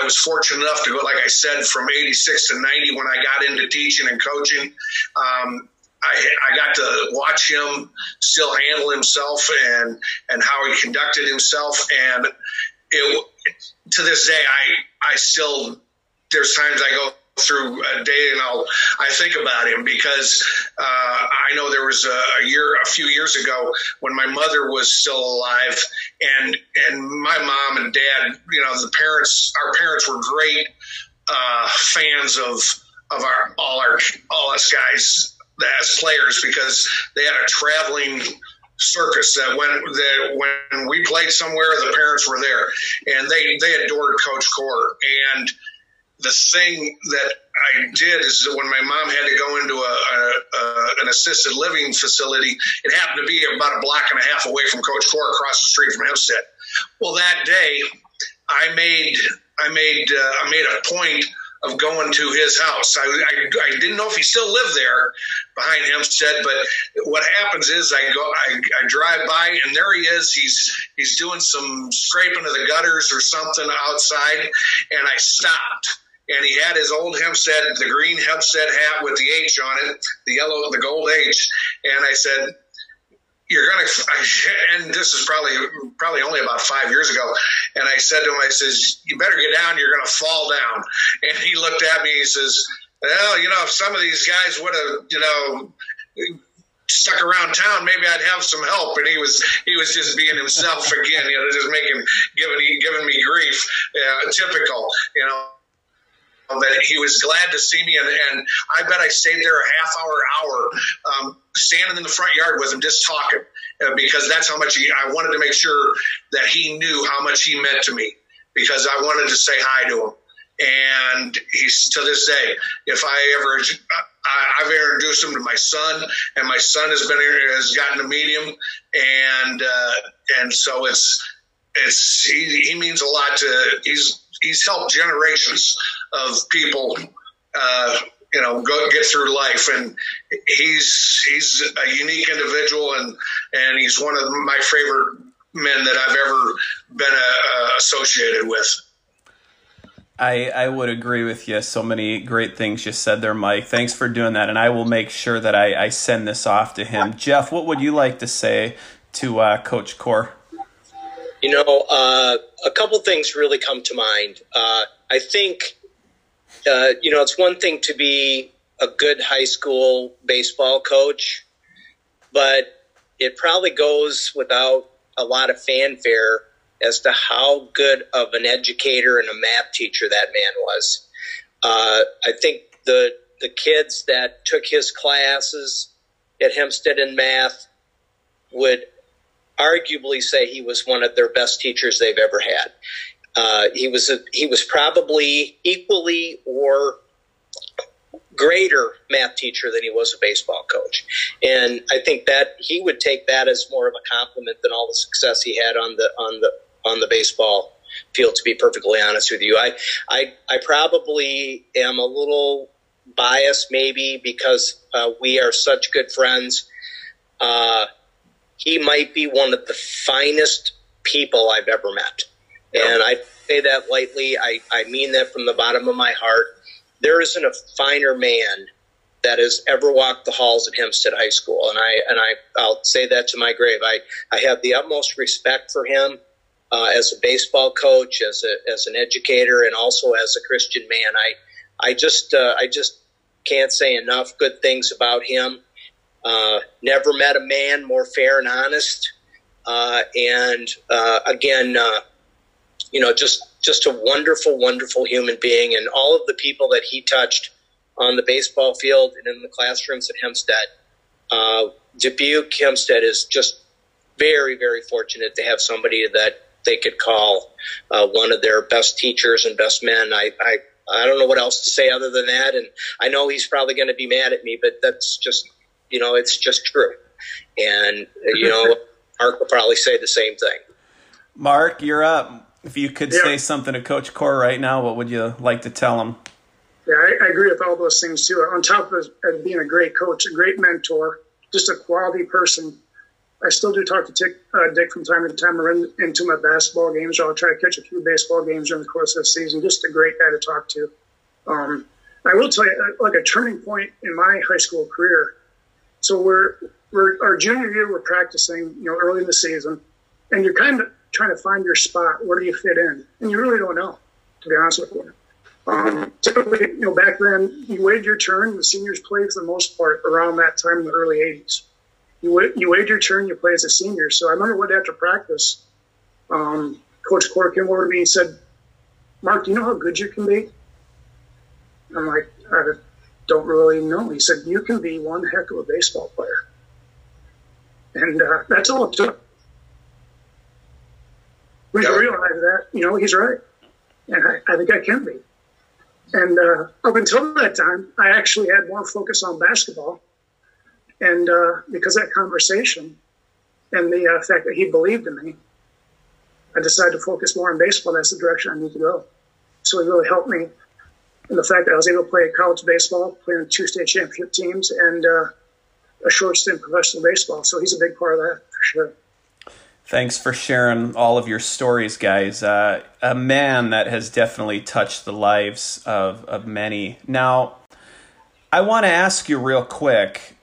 I was fortunate enough to go, like I said, from 86 to 90 when I got into teaching and coaching. I got to watch him still handle himself and how he conducted himself. And to this day, I still, there's times I go through a day and I think about him, because I know there was a few years ago when my mother was still alive, and my mom and dad, our parents were great fans of all us guys as players, because they had a traveling circus that when we played somewhere, the parents were there, and they adored Coach Corr. And the thing that I did is that when my mom had to go into an assisted living facility, it happened to be about a block and a half away from Coach Corr, across the street from Hempstead. Well, that day, I made a point of going to his house. I didn't know if he still lived there behind Hempstead, but what happens is I drive by, and there he is. He's doing some scraping of the gutters or something outside, and I stopped. And he had his old Hempstead, the green Hempstead hat with the H on it, the gold H. And I said, and this is probably only about 5 years ago. And I said to him, I says, you better get down, you're going to fall down. And he looked at me, he says, well, if some of these guys would have, stuck around town, maybe I'd have some help. And he was just being himself again, just giving me grief, typical, that he was glad to see me, and I bet I stayed there a half hour, standing in the front yard with him, just talking, because that's how much I wanted to make sure that he knew how much he meant to me, because I wanted to say hi to him. And he's, to this day, I've introduced him to my son, and my son has gotten to meet him, and so it's he means a lot to, he's helped generations of people, go get through life, and he's a unique individual, and he's one of my favorite men that I've ever been associated with. I would agree with you. So many great things you said there, Mike. Thanks for doing that, and I will make sure that I send this off to him. Jeff, what would you like to say to Coach Corr? A couple things really come to mind. I think, it's one thing to be a good high school baseball coach, but it probably goes without a lot of fanfare as to how good of an educator and a math teacher that man was. I think the kids that took his classes at Hempstead in math would arguably say he was one of their best teachers they've ever had. He was probably equally or greater math teacher than he was a baseball coach. And I think that he would take that as more of a compliment than all the success he had on the baseball field, to be perfectly honest with you. I probably am a little biased, maybe, because we are such good friends. He might be one of the finest people I've ever met. Yep. And I say that lightly. I mean that from the bottom of my heart. There isn't a finer man that has ever walked the halls at Hempstead High School. And I'll say that to my grave. I have the utmost respect for him. as a baseball coach, as an educator, and also as a Christian man. I just can't say enough good things about him. Never met a man more fair and honest. Just a wonderful, wonderful human being. And all of the people that he touched on the baseball field and in the classrooms at Hempstead. Dubuque Hempstead is just very, very fortunate to have somebody that they could call one of their best teachers and best men. I don't know what else to say other than that. And I know he's probably going to be mad at me, but that's just, it's just true. And, Mark will probably say the same thing. Mark, you're up. If you could say something to Coach Corr right now, what would you like to tell him? Yeah, I agree with all those things, too. On top of being a great coach, a great mentor, just a quality person. I still do talk to Dick from time to time. I run into my basketball games. I'll try to catch a few baseball games during the course of the season. Just a great guy to talk to. I will tell you, like a turning point in my high school career. So our junior year, we're practicing, early in the season, and you're kind of trying to find your spot. Where do you fit in? And you really don't know, to be honest with you. Typically, back then, you waited your turn. The seniors played for the most part around that time in the early 80s. You waited your turn, you play as a senior. So I remember what after practice, Coach Cork came over to me and said, "Mark, do you know how good you can be?" I'm like, "I don't really know." He said, "You can be one heck of a baseball player." And that's all it took. We realized that, he's right. And I think I can be. And up until that time, I actually had more focus on basketball. And because of that conversation and the fact that he believed in me, I decided to focus more on baseball. That's the direction I need to go. So it really helped me. And the fact that I was able to play college baseball, play on two state championship teams, and a short stint professional baseball. So he's a big part of that, for sure. Thanks for sharing all of your stories, guys. A man that has definitely touched the lives of many. Now, I want to ask you real quick.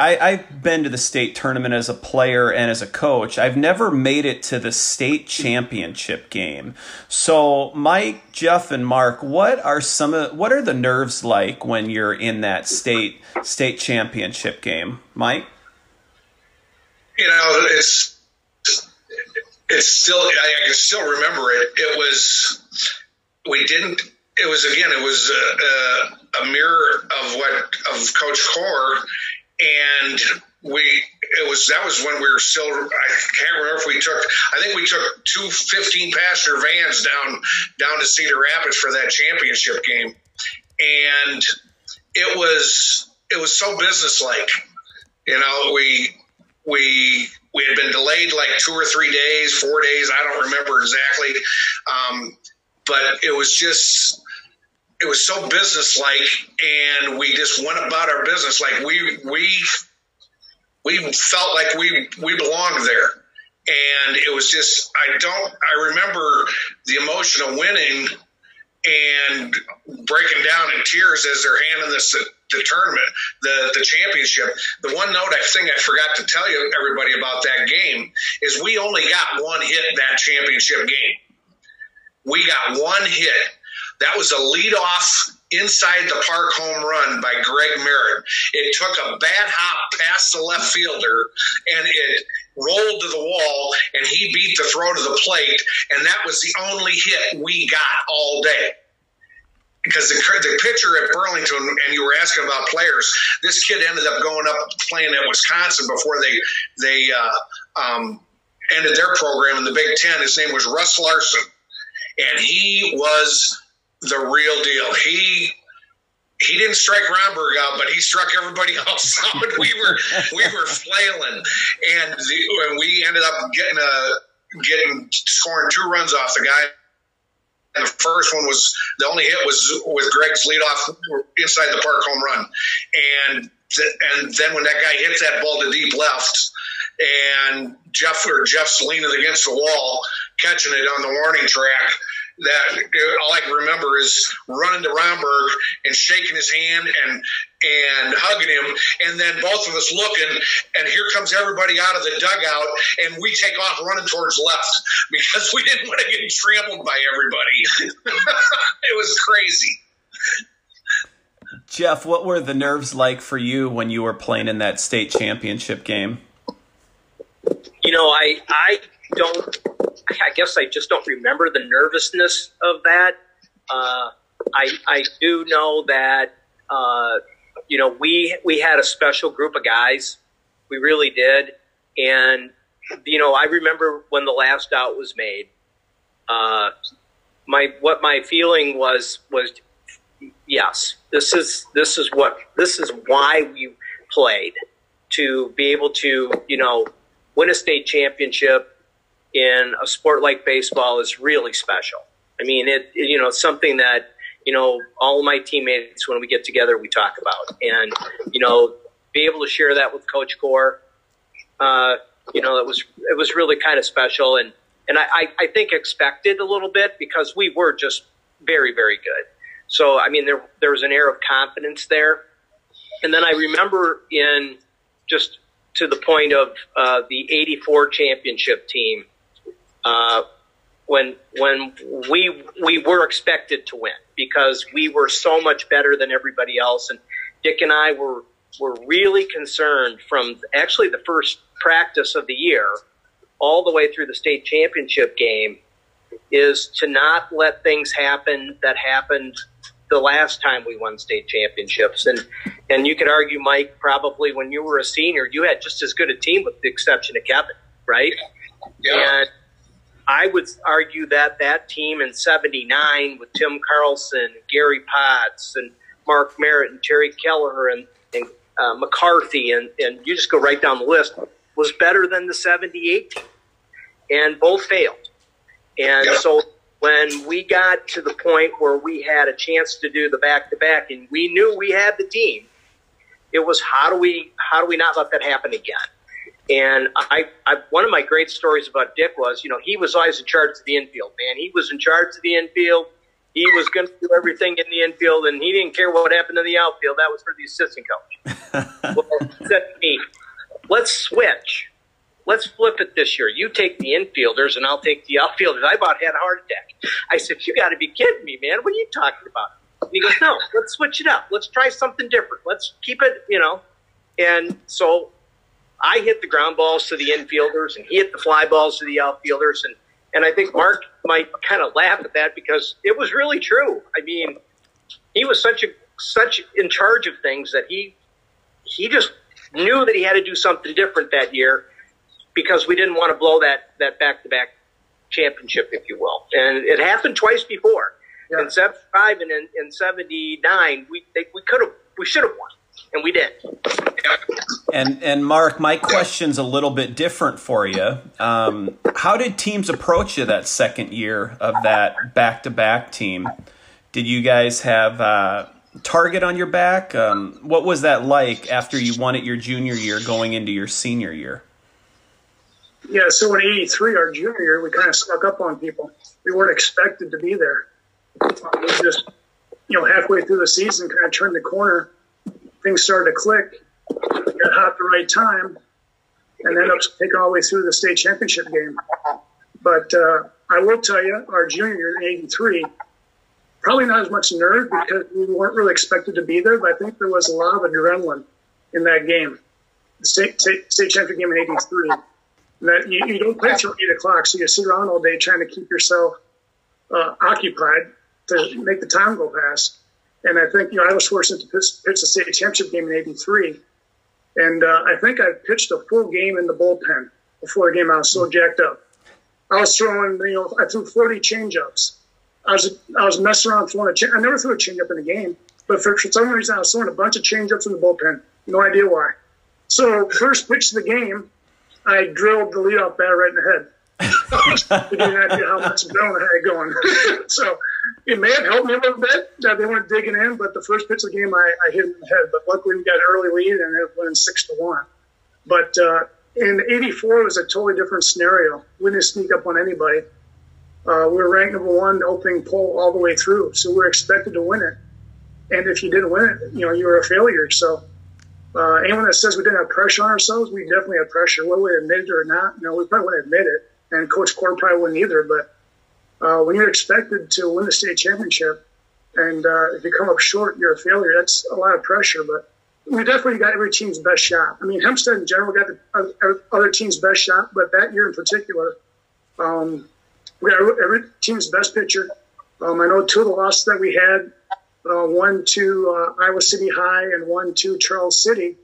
I've been to the state tournament as a player and as a coach. I've never made it to the state championship game. So, Mike, Jeff, and Mark, what are the nerves like when you're in that state championship game? Mike? It's still, I can still remember it. It was a mirror of Coach Corr, and that was when we were still, I can't remember if we took two 15-passenger vans down to Cedar Rapids for that championship game. And it was so businesslike, we had been delayed like 2 or 3 days, 4 days. I don't remember exactly. But it was so businesslike, and we just went about our business. Like we felt like we belonged there. And it was just, I remember the emotion of winning and breaking down in tears as they're handing us the tournament, the championship. The one note I forgot to tell you everybody about that game is we only got one hit that championship game. We got one hit. That was a leadoff inside the park home run by Greg Merritt. It took a bat hop past the left fielder, and it rolled to the wall, and he beat the throw to the plate, and that was the only hit we got all day. Because the pitcher at Burlington, and you were asking about players, this kid ended up going up playing at Wisconsin before they ended their program in the Big Ten. His name was Russ Larson, and he was the real deal. He didn't strike Romberg out, but he struck everybody else out. We were flailing, and we ended up scoring 2 runs off the guy. And the first one was the only hit was with Greg's leadoff inside the park home run, and then when that guy hits that ball to deep left, and Jeff's leaning against the wall catching it on the warning track, that all I can remember is running to Romberg and shaking his hand and hugging him, and then both of us looking, and here comes everybody out of the dugout, and we take off running towards left because we didn't want to get trampled by everybody. It was crazy. Jeff, what were the nerves like for you when you were playing in that state championship game? You know, I guess I just don't remember the nervousness of that. I do know that, you know, we had a special group of guys. We really did. And, you know, I remember when the last out was made, my feeling was, yes, this is why we played, to be able to, you know, win a state championship in a sport like baseball is really special. I mean, it you know, it's something that, you know, all my teammates, when we get together, we talk about. And, you know, be able to share that with Coach Cork, you know, it was really kind of special. And I think expected a little bit, because we were just very, very good. So, I mean, there was an air of confidence there. And then I remember in just to the point of the 84 championship team, when we were expected to win, because we were so much better than everybody else. And Dick and I were really concerned from actually the first practice of the year all the way through the state championship game, is to not let things happen that happened the last time we won state championships. And you could argue, Mike, probably when you were a senior, you had just as good a team, with the exception of Kevin, right? Yeah. And I would argue that team in 79 with Tim Carlson, Gary Potts, and Mark Merritt, and Terry Kelleher, and McCarthy, and you just go right down the list, was better than the 78 team. And both failed. And so when we got to the point where we had a chance to do the back-to-back, and we knew we had the team, it was how do we not let that happen again? And I one of my great stories about Dick was, you know, he was always in charge of the infield, man. He was in charge of the infield. He was going to do everything in the infield, and he didn't care what happened in the outfield. That was for the assistant coach. Well, he said to me, let's switch. Let's flip it this year. You take the infielders, and I'll take the outfielders. I about had a heart attack. I said, you got to be kidding me, man. What are you talking about? And he goes, no, let's switch it up. Let's try something different. Let's keep it, you know. And so I hit the ground balls to the infielders, and he hit the fly balls to the outfielders. And I think Mark might kind of laugh at that, because it was really true. I mean, he was such in charge of things that he just knew that he had to do something different that year, because we didn't want to blow that back-to-back championship, if you will. And it happened twice before. Yeah. In 75 and in 79, we should have won, and we did. And Mark, my question's a little bit different for you. How did teams approach you that second year of that back-to-back team? Did you guys have target on your back? What was that like after you won it your junior year, going into your senior year? Yeah, so in 83, our junior year, we kind of snuck up on people. We weren't expected to be there. We just, you know, halfway through the season, kind of turned the corner. Things started to click. Got hot at the right time. And ended up taking all the way through the state championship game. But I will tell you, our junior year in 83, probably not as much nerve, because we weren't really expected to be there, but I think there was a lot of adrenaline in that game. The state championship game in 83. That you don't play till 8 o'clock, so you sit around all day trying to keep yourself occupied to make the time go past. And I think, you know, I was fortunate to pitch the state championship game in 83. And I think I pitched a full game in the bullpen before the game. I was so jacked up. I was throwing, you know, I threw 40 changeups. I was messing around throwing a changeup. I never threw a changeup in a game, but for some reason I was throwing a bunch of changeups in the bullpen. No idea why. So first pitch of the game, I drilled the leadoff batter right in the head. I didn't idea how much adrenaline I had going. So it may have helped me a little bit that they weren't digging in, but the first pitch of the game, I hit him in the head. But luckily, we got an early lead, and it went 6-1. But in 84, it was a totally different scenario. We didn't sneak up on anybody. We were ranked number one opening poll all the way through, so we were expected to win it. And if you didn't win it, you know, you were a failure. So anyone that says we didn't have pressure on ourselves, we definitely had pressure. Whether we admit it or not, you know, we probably wouldn't admit it, and Coach Cork probably wouldn't either. But when you're expected to win the state championship, and if you come up short, you're a failure. That's a lot of pressure, but we definitely got every team's best shot. I mean, Hempstead in general got the other team's best shot, but that year in particular, we got every team's best pitcher. I know two of the losses that we had, one to Iowa City High and one to Charles City,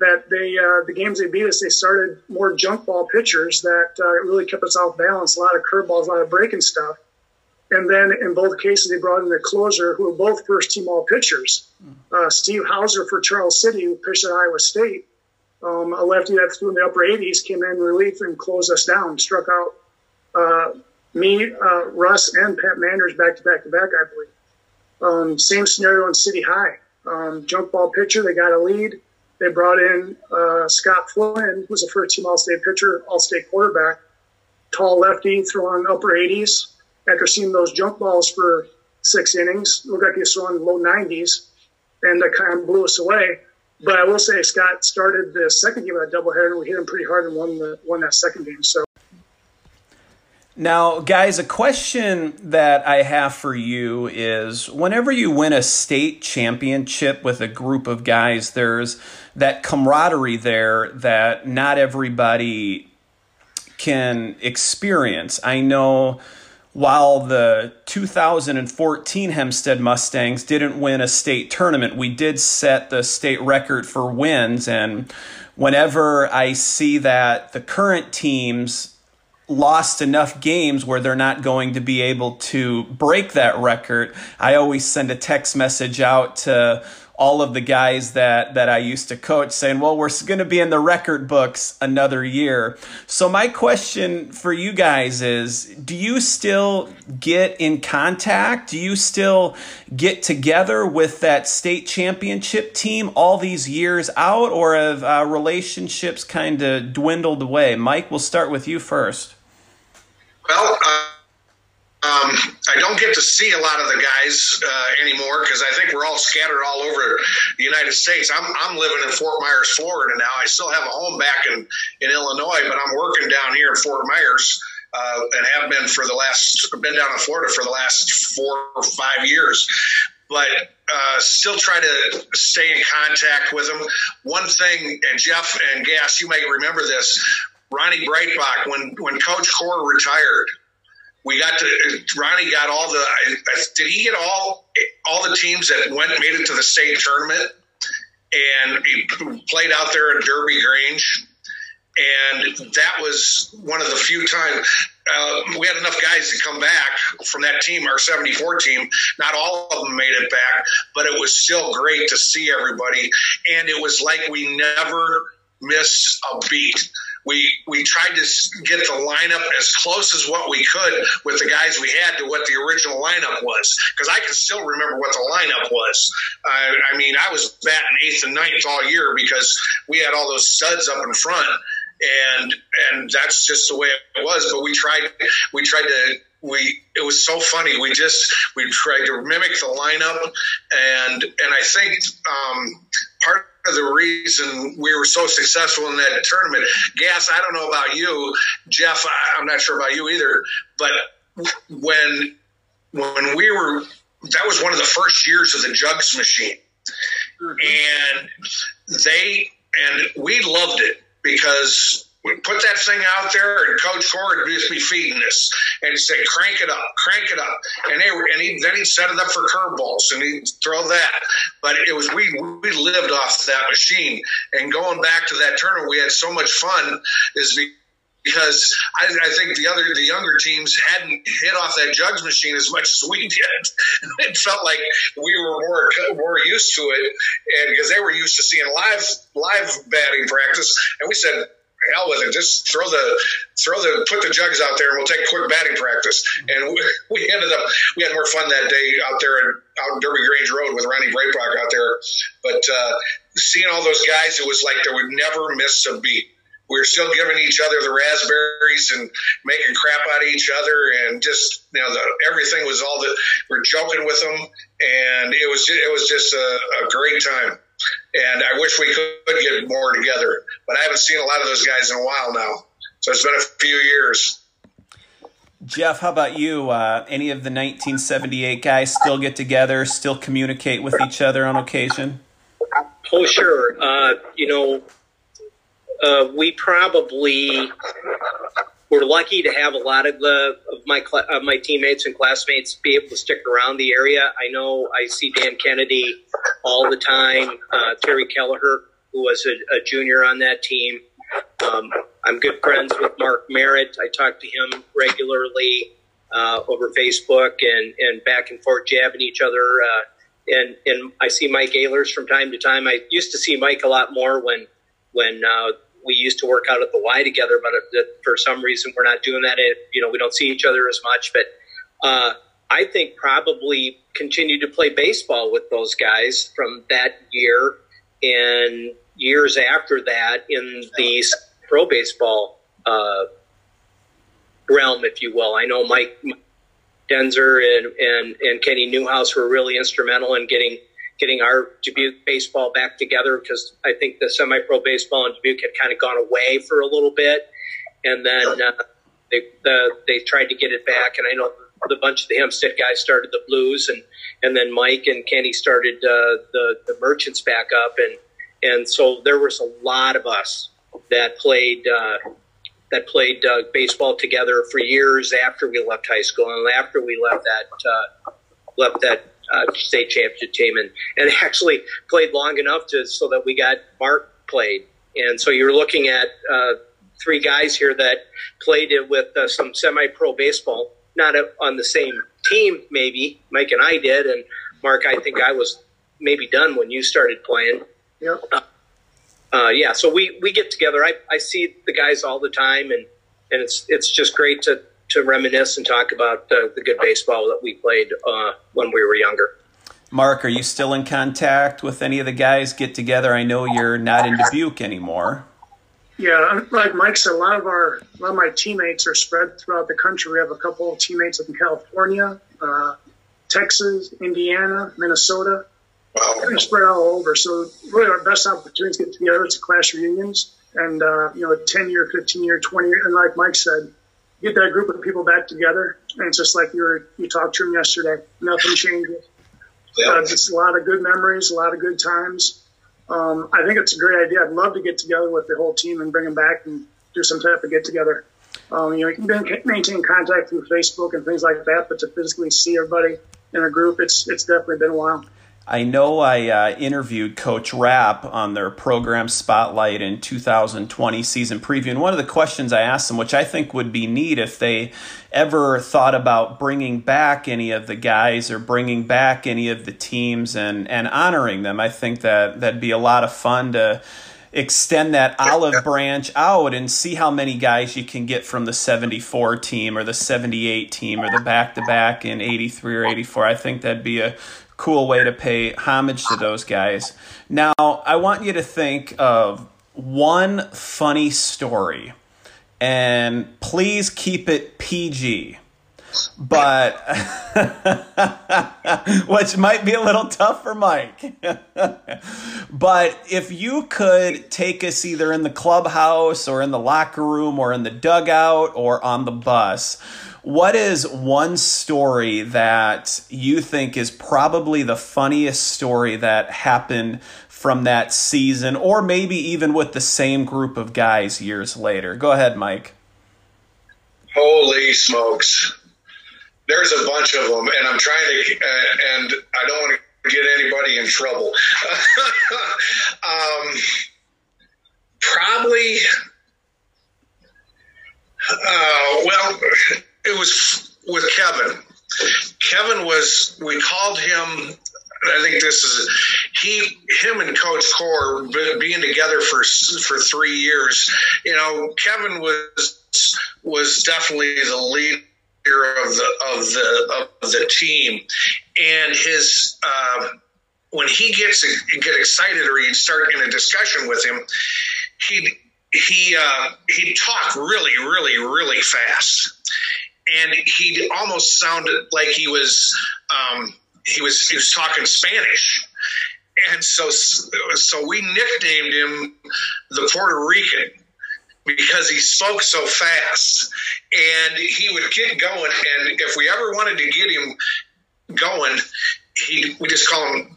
that they the games they beat us, they started more jump ball pitchers that really kept us off balance, a lot of curveballs, a lot of breaking stuff. And then in both cases, they brought in the closer, who were both first-team all pitchers. Steve Hauser for Charles City, who pitched at Iowa State, a lefty that threw in the upper 80s, came in relief and closed us down, struck out me, Russ, and Pat Manders back-to-back, I believe. Same scenario in City High. Jump ball pitcher, they got a lead. They brought in Scott Flynn, who's a first-team all-state pitcher, all-state quarterback, tall lefty, throwing upper 80s. After seeing those jump balls for 6 innings, looked like he was throwing low 90s, and that kind of blew us away. But I will say Scott started the second game of that doubleheader, and we hit him pretty hard and won that second game. So now, guys, a question that I have for you is, whenever you win a state championship with a group of guys, there's that camaraderie there that not everybody can experience. I know, while the 2014 Hempstead Mustangs didn't win a state tournament, we did set the state record for wins. And whenever I see that the current teams lost enough games where they're not going to be able to break that record, I always send a text message out to all of the guys that I used to coach saying, well, we're going to be in the record books another year. So my question for you guys is, do you still get in contact? Do you still get together with that state championship team all these years out, or have relationships kind of dwindled away? Mike, we'll start with you first. Well, I don't get to see a lot of the guys anymore, because I think we're all scattered all over the United States. I'm living in Fort Myers, Florida now. I still have a home back in Illinois, but I'm working down here in Fort Myers and have been been down in Florida for the last 4 or 5 years. But still try to stay in contact with them. One thing, and Jeff and Gass, you might remember this, Ronnie Breitbach, when Coach Corr retired, Ronnie got all the. Did he get all the teams that made it to the state tournament? And he played out there at Derby Grange, and that was one of the few times we had enough guys to come back from that team, our '74 team. Not all of them made it back, but it was still great to see everybody, and it was like we never missed a beat. We tried to get the lineup as close as what we could with the guys we had to what the original lineup was, because I can still remember what the lineup was. I mean, I was batting 8th and 9th all year because we had all those studs up in front, and that's just the way it was. But it was so funny. We tried to mimic the lineup, and I think part of the reason we were so successful in that tournament, Gass, I don't know about you, Jeff, I'm not sure about you either, but when we were, that was one of the first years of the jugs machine, and we loved it because we put that thing out there, and Coach Corr would just be feeding us and say, crank it up, and then he'd set it up for curveballs and he'd throw that. But it was we lived off that machine, and going back to that tournament, we had so much fun is because I think the younger teams hadn't hit off that jugs machine as much as we did. It felt like we were more used to it, and because they were used to seeing live batting practice, and we said, hell with it, just put the jugs out there and we'll take quick batting practice. And we had more fun that day out there out in Derby Grange Road with Ronnie Breitbach out there. But seeing all those guys, it was like they would never miss a beat. we were still giving each other the raspberries and making crap out of each other, and just, you know, everything was all that we're joking with them, and it was just a great time. And I wish we could get more together, but I haven't seen a lot of those guys in a while now, so it's been a few years. Jeff, how about you? Any of the 1978 guys still get together, still communicate with each other on occasion? Oh, sure. We probably were lucky to have a lot of my teammates and classmates be able to stick around the area. I know I see Dan Kennedy all the time, Terry Kelleher, who was a junior on that team. I'm good friends with Mark Merritt. I talk to him regularly over Facebook and back and forth jabbing each other. And I see Mike Ehlers from time to time. I used to see Mike a lot more when we used to work out at the Y together, but for some reason we're not doing that. We don't see each other as much. But I think probably continue to play baseball with those guys from that year and years after that in the pro baseball realm, if you will. I know Mike Denzer and Kenny Newhouse were really instrumental in getting our Dubuque baseball back together, because I think the semi-pro baseball in Dubuque had kind of gone away for a little bit, and then they tried to get it back. And I know the bunch of the Hempstead guys started the Blues, and then Mike and Kenny started the Merchants back up, and so there was a lot of us that played baseball together for years after we left high school and after we left that state championship team, and actually played long enough so that we got Mark played. And so you're looking at three guys here that played it with some semi-pro baseball, not on the same team maybe. Mike and I did, and Mark, I think I was maybe done when you started playing. Yeah. So we get together. I see the guys all the time, and it's just great to reminisce and talk about the good baseball that we played when we were younger. Mark, are you still in contact with any of the guys get together? I know you're not in Dubuque anymore. Yeah, like Mike said, a lot of my teammates are spread throughout the country. We have a couple of teammates up in California, Texas, Indiana, Minnesota. Wow. Kind of spread all over. So really our best opportunities to get together is class reunions and, 10-year, 15-year, 20-year. And like Mike said, get that group of people back together. And it's just like you talked to them yesterday. Nothing changes. Yeah. Just a lot of good memories, a lot of good times. I think it's a great idea. I'd love to get together with the whole team and bring them back and do some type of get-together. You can maintain contact through Facebook and things like that, but to physically see everybody in a group, it's definitely been a while. I know I interviewed Coach Rapp on their program Spotlight in 2020 season preview, and one of the questions I asked them, which I think would be neat if they ever thought about bringing back any of the guys or bringing back any of the teams and honoring them, I think that'd be a lot of fun to extend that olive branch out and see how many guys you can get from the 74 team or the 78 team or the back-to-back in 83 or 84. I think that'd be a cool way to pay homage to those guys. Now, I want you to think of one funny story, and please keep it PG, but which might be a little tough for Mike. But if you could take us either in the clubhouse or in the locker room or in the dugout or on the bus, what is one story that you think is probably the funniest story that happened from that season, or maybe even with the same group of guys years later? Go ahead, Mike. Holy smokes. There's a bunch of them, and I'm trying to and I don't want to get anybody in trouble. Probably it was with Kevin. Kevin was, we called him, I think this is, him and Coach Cork being together for 3 years. Kevin was definitely the leader of the team, and his, when he gets excited or you start in a discussion with him, he he'd talk really fast, and he almost sounded like he was talking Spanish. And so we nicknamed him the Puerto Rican because he spoke so fast, and he would get going. And if we ever wanted to get him going, we just call him,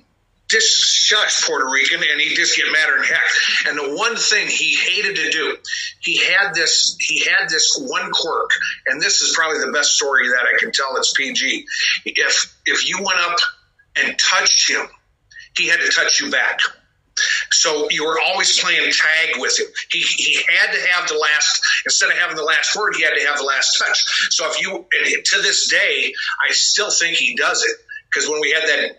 just shush, Puerto Rican, and he'd just get madder than heck. And the one thing he hated to do, he had this one quirk, and this is probably the best story that I can tell. It's PG. If you went up and touched him, he had to touch you back. So you were always playing tag with him. He had to have the last, instead of having the last word, he had to have the last touch. So and to this day, I still think he does it, because when we had that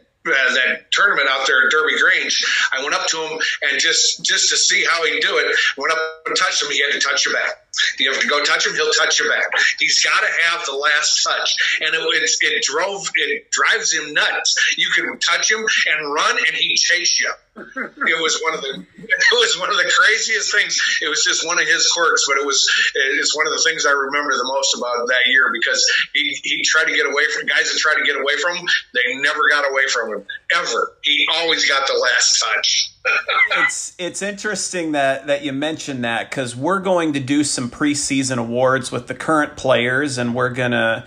tournament out there at Derby Grange, I went up to him and just to see how he'd do it, went up and touched him. He had to touch you back. You have to go touch him, he'll touch you back. He's got to have the last touch, and it drives him nuts. You can touch him and run, and he'd chase you. It was one of the craziest things. It was just one of his quirks, but it's one of the things I remember the most about that year, because he tried to get away from guys that tried to get away from him. They never got away from him ever. He always got the last touch. It's interesting that you mentioned that, because we're going to do some preseason awards with the current players, and we're gonna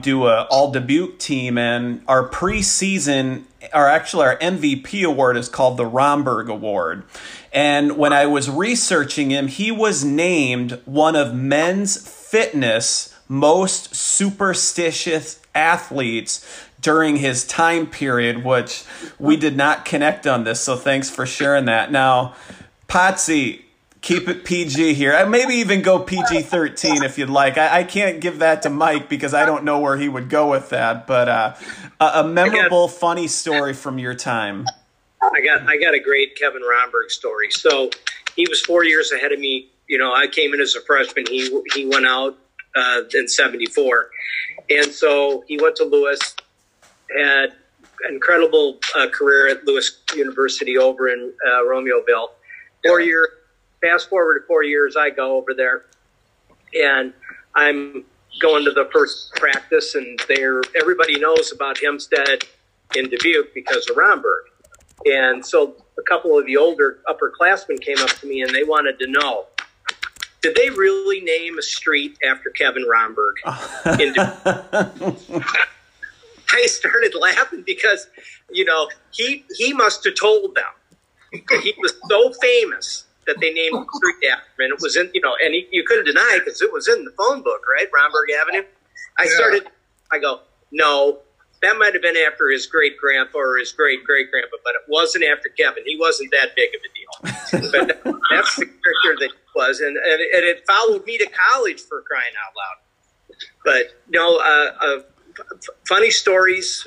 do a all debut team, and our preseason, our MVP award is called the Romberg Award. And when I was researching him, he was named one of Men's Fitness most superstitious athletes during his time period, which we did not connect on this. So thanks for sharing that. Now, Potsy, keep it PG here. And maybe even go PG-13 if you'd like. I can't give that to Mike because I don't know where he would go with that. But a memorable, funny story from your time. I got a great Kevin Romberg story. So he was 4 years ahead of me. You know, I came in as a freshman. He went out in 74. And so he went to Lewis. Had an incredible career at Lewis University over in Romeoville. 4 years, fast forward to 4 years, I go over there, and I'm going to the first practice, and everybody knows about Hempstead in Dubuque because of Romberg. And so a couple of the older upperclassmen came up to me, and they wanted to know, did they really name a street after Kevin Romberg in Dubuque? I started laughing because, you know, he must have told them. He was so famous that they named the street after him. And it was in, you know, and you couldn't deny it because it was in the phone book, right? Romberg Avenue. I go, no, that might have been after his great-grandpa or his great-great-grandpa, but it wasn't after Kevin. He wasn't that big of a deal. But that's the character that he was. And it followed me to college, for crying out loud. But, no, funny stories,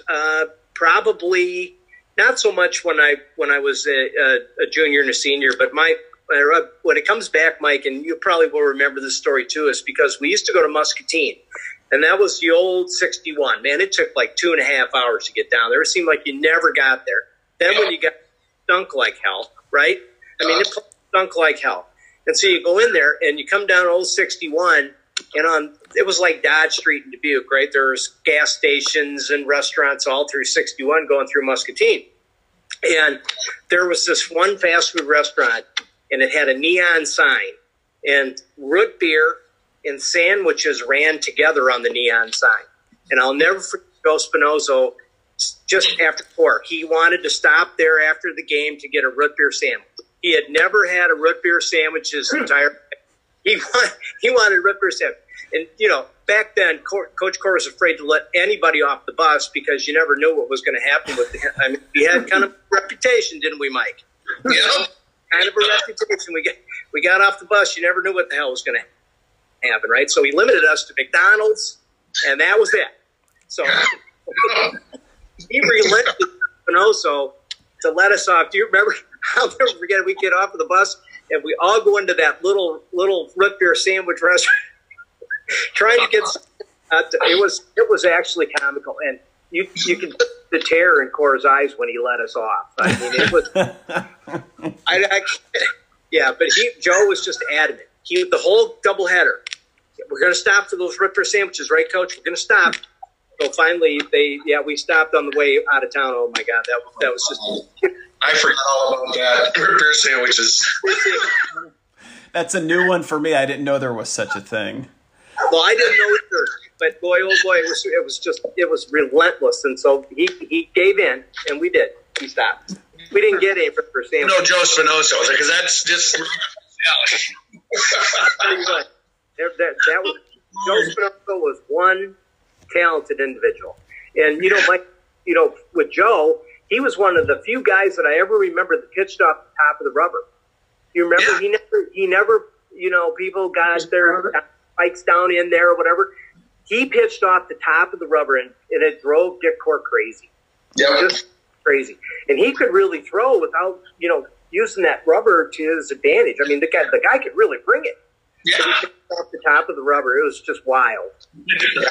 probably not so much when I was a junior and a senior, but when it comes back, Mike, and you probably will remember this story too, is because we used to go to Muscatine, and that was the old 61. Man, it took like 2.5 hours to get down there. It seemed like you never got there. Then when you got stunk like hell, right? I mean, it stunk like hell. And so you go in there, and you come down old 61, and it was like Dodge Street in Dubuque, right? There's gas stations and restaurants all through 61 going through Muscatine. And there was this one fast food restaurant, and it had a neon sign. And root beer and sandwiches ran together on the neon sign. And I'll never forget Joe Spinoso, just after Cork. He wanted to stop there after the game to get a root beer sandwich. He had never had a root beer sandwich his entire life. He wanted root beer sandwich. And, you know, back then, Coach Cork was afraid to let anybody off the bus because you never knew what was going to happen with him. I mean, we had kind of a reputation, didn't we, Mike? You know, kind of a reputation. We got off the bus. You never knew what the hell was going to happen, right? So he limited us to McDonald's, and that was it. So he relented Spinoso to let us off. Do you remember? I'll never forget. We get off of the bus, and we all go into that little root beer sandwich restaurant. Trying to get it was actually comical, and you could put the terror in Cora's eyes when he let us off. I mean, it was I Yeah, but Joe was just adamant. The whole doubleheader. We're going to stop for those Ripper sandwiches, right, Coach? We're going to stop. So finally, we stopped on the way out of town. Oh my God, that was just. I forgot all about that. Ripper sandwiches. That's a new one for me. I didn't know there was such a thing. Well, I didn't know either. But boy, oh boy, it was relentless. And so he gave in, and we did. He stopped. We didn't get any Ripper sandwiches. No, Joe Spinoso, because that's just. Joe Spinoso was one talented individual. And, Mike, with Joe, he was one of the few guys that I ever remember that pitched off the top of the rubber. You remember? Yeah. He never, people got their bikes down in there or whatever. He pitched off the top of the rubber, and it drove Dick Cork crazy. Yeah. Just crazy. And he could really throw without, using that rubber to his advantage. I mean, the guy could really bring it. Yeah. But he pitched off the top of the rubber. It was just wild. Yeah.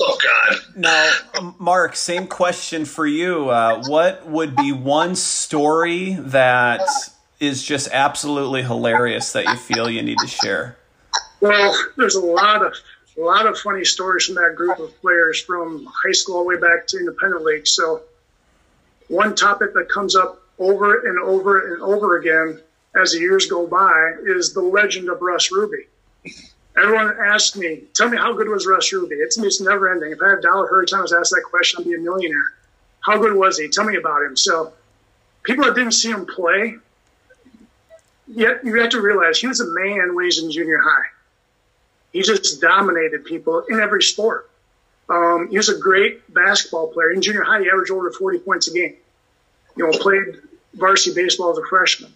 Oh, God. Now, Mark, same question for you. What would be one story that is just absolutely hilarious that you feel you need to share? Well, there's a lot of funny stories from that group of players from high school all the way back to independent league. So one topic that comes up over and over and over again as the years go by is the legend of Russ Ruby. Everyone asked me, tell me how good was Russ Ruby? It's never ending. If I had $100 times asked that question, I'd be a millionaire. How good was he? Tell me about him. So people that didn't see him play, yet you have to realize he was a man when he was in junior high. He just dominated people in every sport. He was a great basketball player. In junior high, he averaged over 40 points a game. Played varsity baseball as a freshman.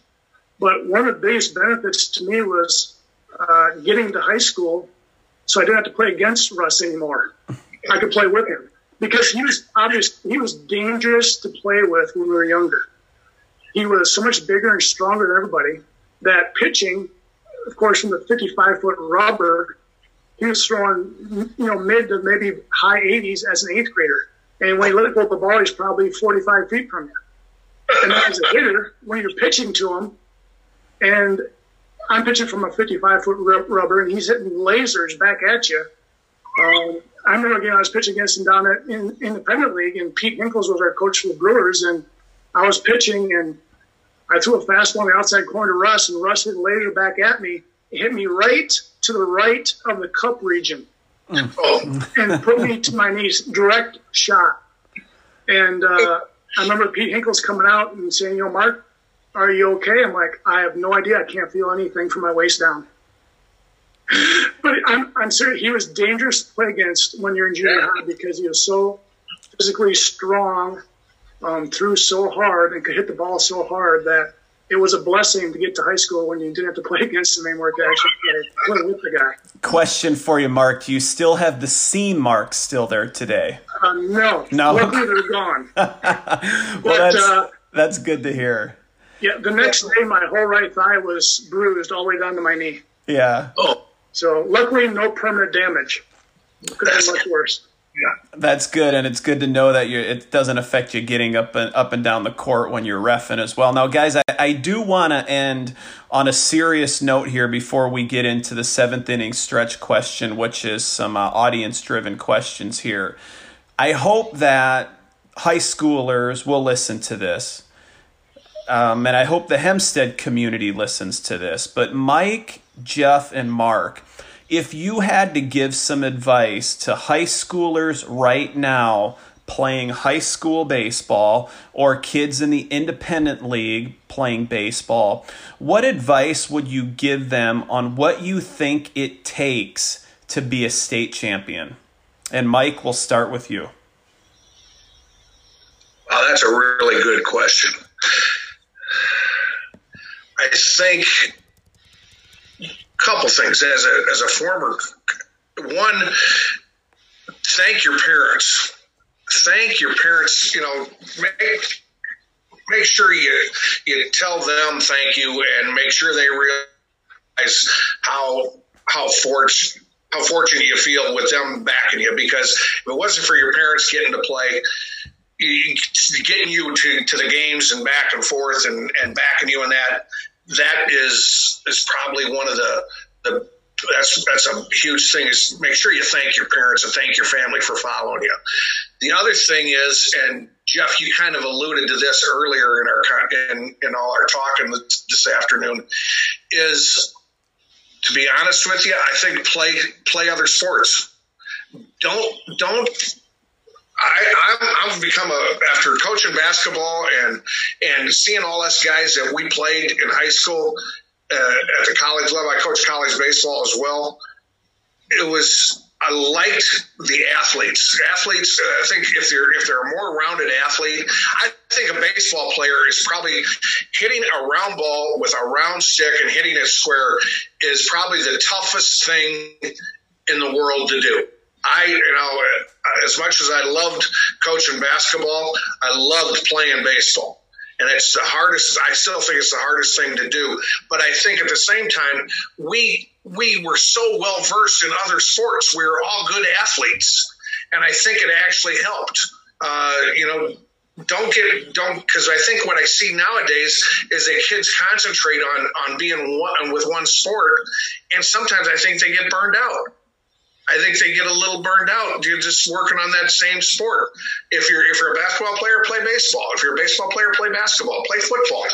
But one of the biggest benefits to me was getting to high school, so I didn't have to play against Russ anymore. I could play with him because he was dangerous to play with when we were younger. He was so much bigger and stronger than everybody that pitching, of course, from the 55-foot rubber, he was throwing mid to maybe high 80s as an eighth grader, and when he let go of the ball, he's probably 45 feet from you. And as a hitter, when you're pitching to him, and I'm pitching from a 55-foot rubber, and he's hitting lasers back at you. I remember I was pitching against him down at independent league, and Pete Hinkles was our coach for the Brewers, and I was pitching, and I threw a fastball on the outside corner to Russ, and Russ hit a laser back at me. It hit me right to the right of the cup region and put me to my knees, direct shot. And I remember Pete Hinkles coming out and saying, Mark, are you okay? I'm like, I have no idea. I can't feel anything from my waist down. But I'm serious. He was dangerous to play against when you're in junior high because he was so physically strong, threw so hard and could hit the ball so hard that it was a blessing to get to high school when you didn't have to play against him anymore to actually play with the guy. Question for you, Mark. Do you still have the seam marks still there today? No. Luckily, they're gone. Well, that's good to hear. Yeah, the next day, my whole right thigh was bruised all the way down to my knee. Yeah. Oh. So luckily, no permanent damage. Could have been much worse. Yeah. That's good, and it's good to know that it doesn't affect you getting up and down the court when you're reffing as well. Now, guys, I do want to end on a serious note here before we get into the seventh inning stretch question, which is some audience-driven questions here. I hope that high schoolers will listen to this. And I hope the Hempstead community listens to this. But Mike, Jeff, and Mark, if you had to give some advice to high schoolers right now playing high school baseball or kids in the independent league playing baseball, what advice would you give them on what you think it takes to be a state champion? And Mike, we'll start with you. Wow, that's a really good question. I think a couple things as a former one, thank your parents. Thank your parents. Make sure you tell them thank you and make sure they realize how fortunate you feel with them backing you. Because if it wasn't for your parents getting to play, getting you to the games and back and forth and backing you in that. that is probably one of the that's a huge thing, is make sure you thank your parents and thank your family for following you. The other thing is, and Jeff, you kind of alluded to this earlier in our in all our talking this afternoon, is, to be honest with you, I think play other sports. Don't. I've become after coaching basketball and seeing all us guys that we played in high school, at the college level. I coached college baseball as well. I liked the athletes. Athletes, I think if they're a more rounded athlete, I think a baseball player is probably hitting a round ball with a round stick and hitting it square is probably the toughest thing in the world to do. As much as I loved coaching basketball, I loved playing baseball. And it's the hardest, I still think it's the hardest thing to do. But I think at the same time, we were so well versed in other sports. We were all good athletes. And I think it actually helped. Because I think what I see nowadays is that kids concentrate on being one with one sport, and sometimes I think they get burned out. I think they get a little burned out. You're just working on that same sport. If you're a basketball player, play baseball. If you're a baseball player, play basketball. Play football.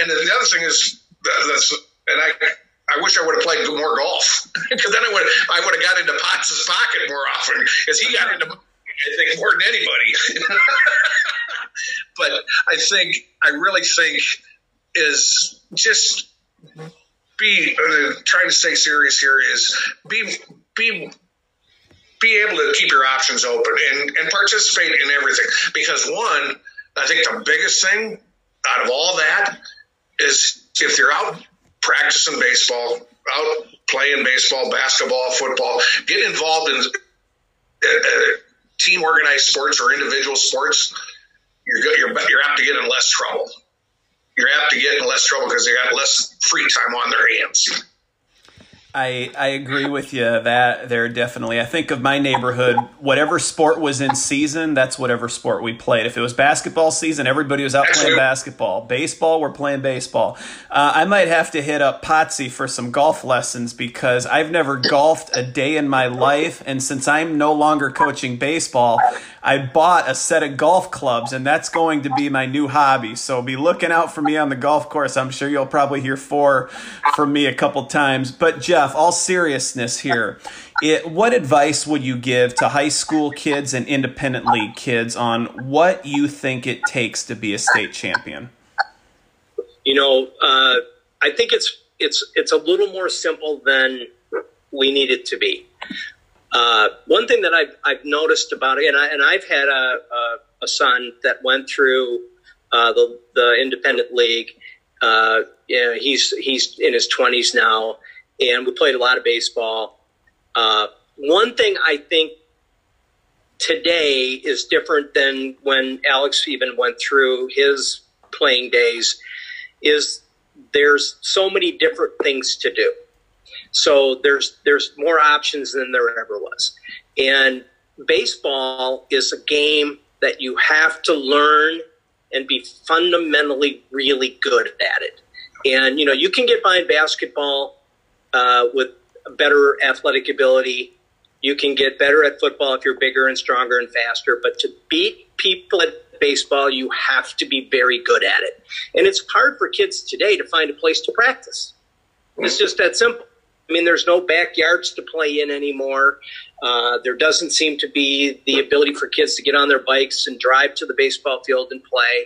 And the other thing is, I wish I would have played more golf, because then I would have got into Potts' pocket more often, because he got into, I think, more than anybody. But I really think is just. Trying to stay serious here is be able to keep your options open and participate in everything. Because one, I think the biggest thing out of all that is if you're out practicing baseball, out playing baseball, basketball, football, get involved in team organized sports or individual sports, you're apt to get in less trouble. You're apt to get in less trouble because they got less free time on their hands. I agree with you that there definitely. I think of my neighborhood, whatever sport was in season, that's whatever sport we played. If it was basketball season, everybody was out playing basketball. Baseball, we're playing baseball. I might have to hit up Potsy for some golf lessons, because I've never golfed a day in my life. And since I'm no longer coaching baseball, I bought a set of golf clubs, and that's going to be my new hobby. So be looking out for me on the golf course. I'm sure you'll probably hear from me a couple times. But Jeff, all seriousness here, what advice would you give to high school kids and independent league kids on what you think it takes to be a state champion? I think it's a little more simple than we need it to be. One thing that I've noticed about it, and I've had a son that went through the independent league. He's in his 20s now. And we played a lot of baseball. One thing I think today is different than when Alex even went through his playing days is there's so many different things to do. So there's more options than there ever was. And baseball is a game that you have to learn and be fundamentally really good at it. And, you can get by in basketball with better athletic ability. You can get better at football if you're bigger and stronger and faster. But to beat people at baseball, you have to be very good at it. And it's hard for kids today to find a place to practice. It's just that simple. I mean, there's no backyards to play in anymore. There doesn't seem to be the ability for kids to get on their bikes and drive to the baseball field and play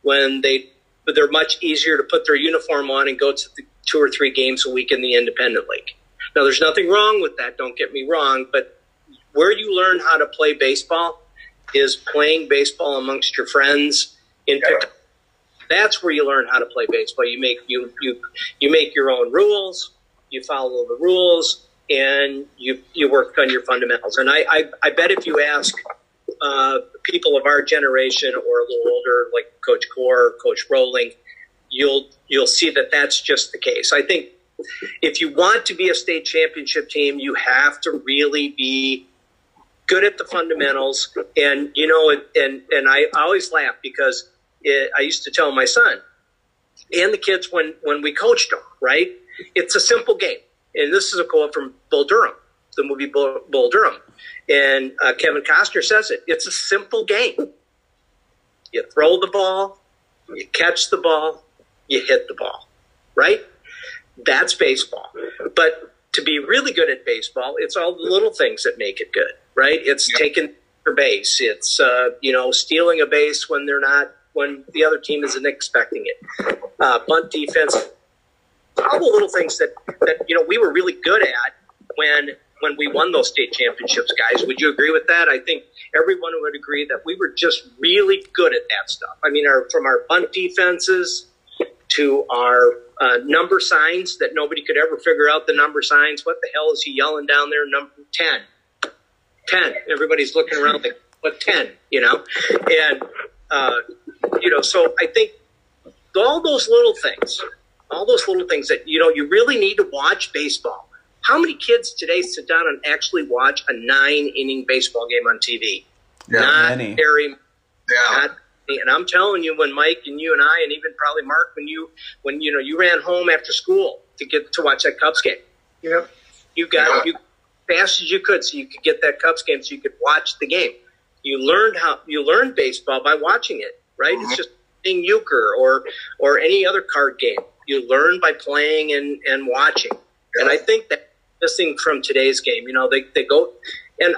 when they're much easier to put their uniform on and go to the 2 or 3 games a week in the independent league. Now, there's nothing wrong with that, don't get me wrong, but where you learn how to play baseball is playing baseball amongst your friends. That's where you learn how to play baseball. You make your own rules, you follow the rules, and you work on your fundamentals. And I bet if you ask people of our generation or a little older, like Coach Cork, Coach Rowling, you'll see that that's just the case. I think if you want to be a state championship team, you have to really be good at the fundamentals. And I always laugh because I used to tell my son, and the kids when we coached them, right? It's a simple game. And this is a quote from Bull Durham, the movie Bull Durham. And Kevin Costner says it. It's a simple game. You throw the ball, you catch the ball, you hit the ball, right? That's baseball. But to be really good at baseball, it's all the little things that make it good, right? It's taking your base. It's, stealing a base when the other team isn't expecting it. Bunt defense, all the little things that we were really good at when we won those state championships, guys. Would you agree with that? I think everyone would agree that we were just really good at that stuff. I mean, from our bunt defenses to our number signs that nobody could ever figure out the number signs. What the hell is he yelling down there? Number 10. 10. Everybody's looking around like, what 10, And, so I think all those little things that, you really need to watch baseball. How many kids today sit down and actually watch a 9-inning baseball game on TV? Yeah, not many. Very, yeah. And I'm telling you, when Mike and you and I, and even probably Mark, when you ran home after school to get to watch that Cubs game, you fast as you could so you could get that Cubs game so you could watch the game. You learned baseball by watching it, right? Mm-hmm. It's just playing euchre or any other card game. You learn by playing and watching. Yeah. And I think that missing from today's game, they go and.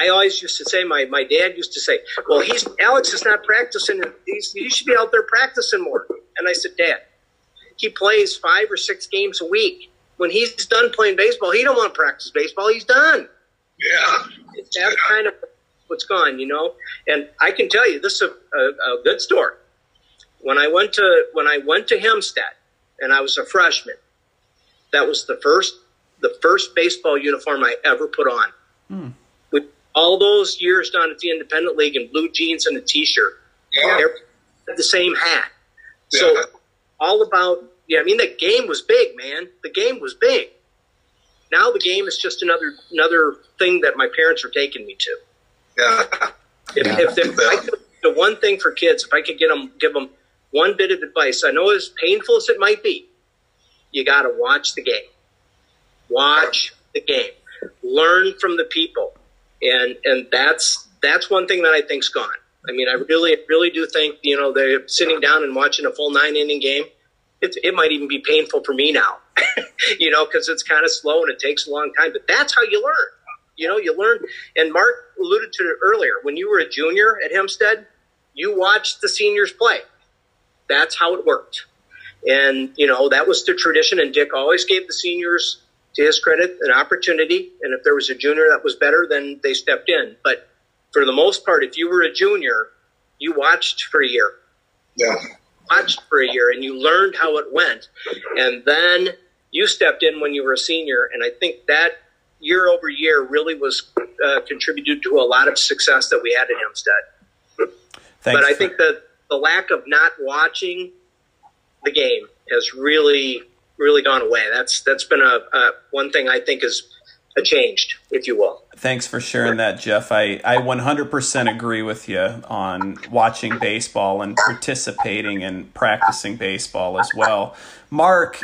I always used to say, my dad used to say, well, Alex is not practicing. He should be out there practicing more. And I said, Dad, he plays 5 or 6 games a week. When he's done playing baseball, he don't want to practice baseball. He's done. Yeah. That's kind of what's gone, And I can tell you, this is a good story. When I went to Hempstead and I was a freshman, that was the first baseball uniform I ever put on. Mm. All those years down at the Independent League in blue jeans and a T-shirt. Yeah. Had the same hat. Yeah. So all about, that game was big, man. The game was big. Now the game is just another thing that my parents are taking me to. Yeah. If I could do one thing for kids, if I could give them one bit of advice, I know as painful as it might be, you got to watch the game. Watch the game. Learn from the people. And that's one thing that I think's gone. I mean, I really do think they're sitting down and watching a full 9-inning game. It might even be painful for me now, because it's kind of slow and it takes a long time. But that's how you learn. You learn. And Mark alluded to it earlier. When you were a junior at Hempstead, you watched the seniors play. That's how it worked. And that was the tradition. And Dick always gave the seniors, to his credit, an opportunity, and if there was a junior that was better, then they stepped in. But for the most part, if you were a junior, you watched for a year. Yeah. And you learned how it went. And then you stepped in when you were a senior, and I think that year over year really was contributed to a lot of success that we had at Hempstead. Thanks. But I think that the lack of not watching the game has really gone away. That's been a one thing I think is a changed, if you will. Thanks for sharing that, Jeff. I 100% agree with you on watching baseball and participating and practicing baseball as well. Mark,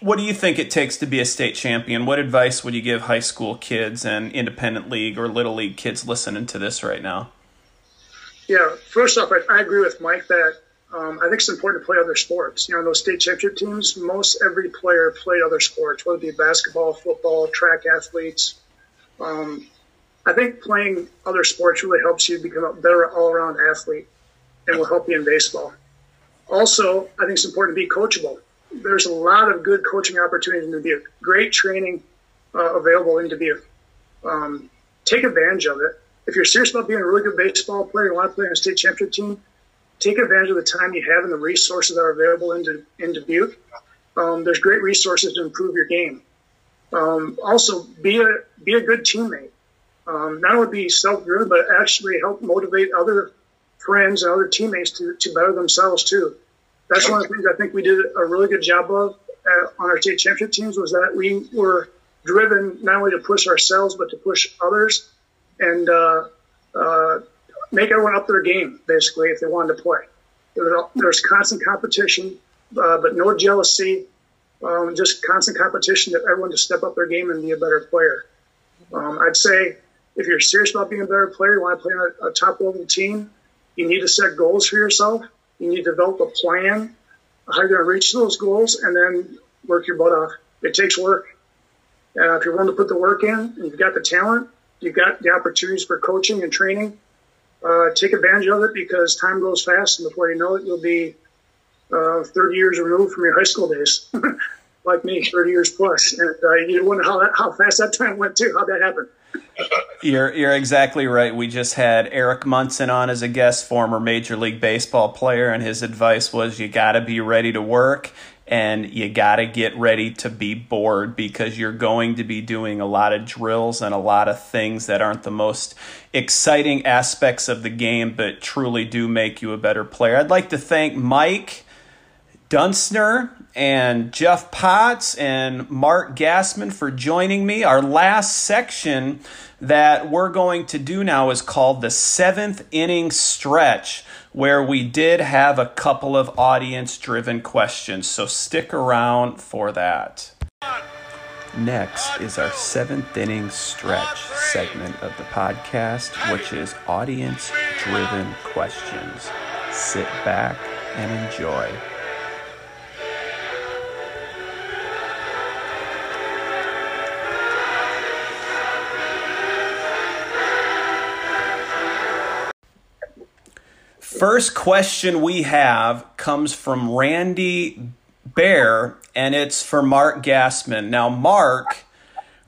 what do you think it takes to be a state champion? What advice would you give high school kids and independent league or little league kids listening to this right now? Yeah, first off, I agree with Mike that I think it's important to play other sports. Those state championship teams, most every player played other sports, whether it be basketball, football, track athletes. I think playing other sports really helps you become a better all-around athlete and will help you in baseball. Also, I think it's important to be coachable. There's a lot of good coaching opportunities in Dubuque, great training available in Dubuque. Take advantage of it. If you're serious about being a really good baseball player and want to play on a state championship team, take advantage of the time you have and the resources that are available in Dubuque. There's great resources to improve your game. Also, be a good teammate. Not only be self-driven, but actually help motivate other friends and other teammates to better themselves too. That's one of the things I think we did a really good job of on our state championship teams, was that we were driven not only to push ourselves, but to push others and make everyone up their game, basically, if they wanted to play. There's constant competition, but no jealousy, just constant competition to everyone to step up their game and be a better player. I'd say if you're serious about being a better player, you want to play on a top-level team, you need to set goals for yourself. You need to develop a plan, how you're going to reach those goals, and then work your butt off. It takes work. If you're willing to put the work in and you've got the talent, you've got the opportunities for coaching and training, take advantage of it because time goes fast, and before you know it, you'll be 30 years removed from your high school days, like me, 30 years plus. And you wonder how fast that time went, too, how that happened. You're exactly right. We just had Eric Munson on as a guest, former Major League Baseball player, and his advice was you got to be ready to work and you got to get ready to be bored because you're going to be doing a lot of drills and a lot of things that aren't the most exciting aspects of the game but truly do make you a better player. I'd like to thank Mike Dunstner and Jeff Potts and Mark Gassman for joining me. Our last section that we're going to do now is called the seventh inning stretch, where we did have a couple of audience-driven questions. So stick around for that. Next is our seventh inning stretch segment of the podcast, which is audience-driven questions. Sit back and enjoy. First question we have comes from Randy Bear, and it's for Mark Gassman. Now, Mark,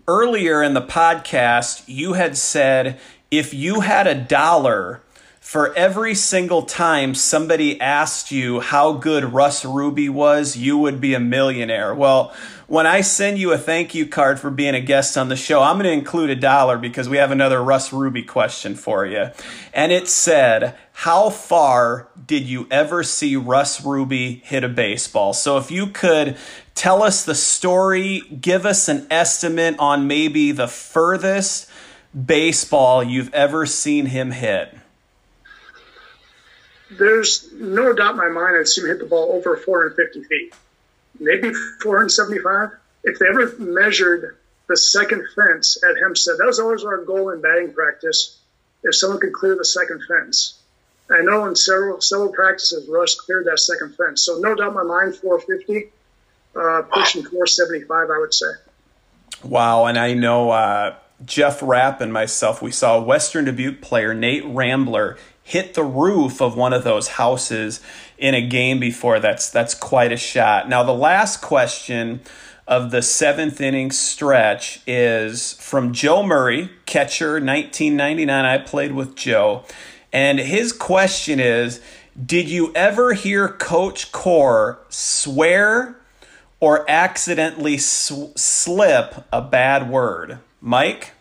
earlier in the podcast, you had said if you had $1 for every single time somebody asked you how good Russ Ruby was, you would be a millionaire. Well, when I send you a thank you card for being a guest on the show, I'm going to include $1 because we have another Russ Ruby question for you. And it said, how far did you ever see Russ Ruby hit a baseball? So if you could tell us the story, give us an estimate on maybe the furthest baseball you've ever seen him hit. There's no doubt in my mind I've seen him hit the ball over 450 feet, maybe 475. If they ever measured the second fence at Hempstead, that was always our goal in batting practice, if someone could clear the second fence. I know in several practices, Russ cleared that second fence. So no doubt in my mind, 450, pushing 475, I would say. Wow, and I know Jeff Rapp and myself, we saw Western Dubuque player Nate Rambler hit the roof of one of those houses in a game before. That's quite a shot. Now, the last question of the seventh inning stretch is from Joe Murray, catcher, 1999. I played with Joe. And his question is, did you ever hear Coach Cork swear or accidentally slip a bad word? Mike?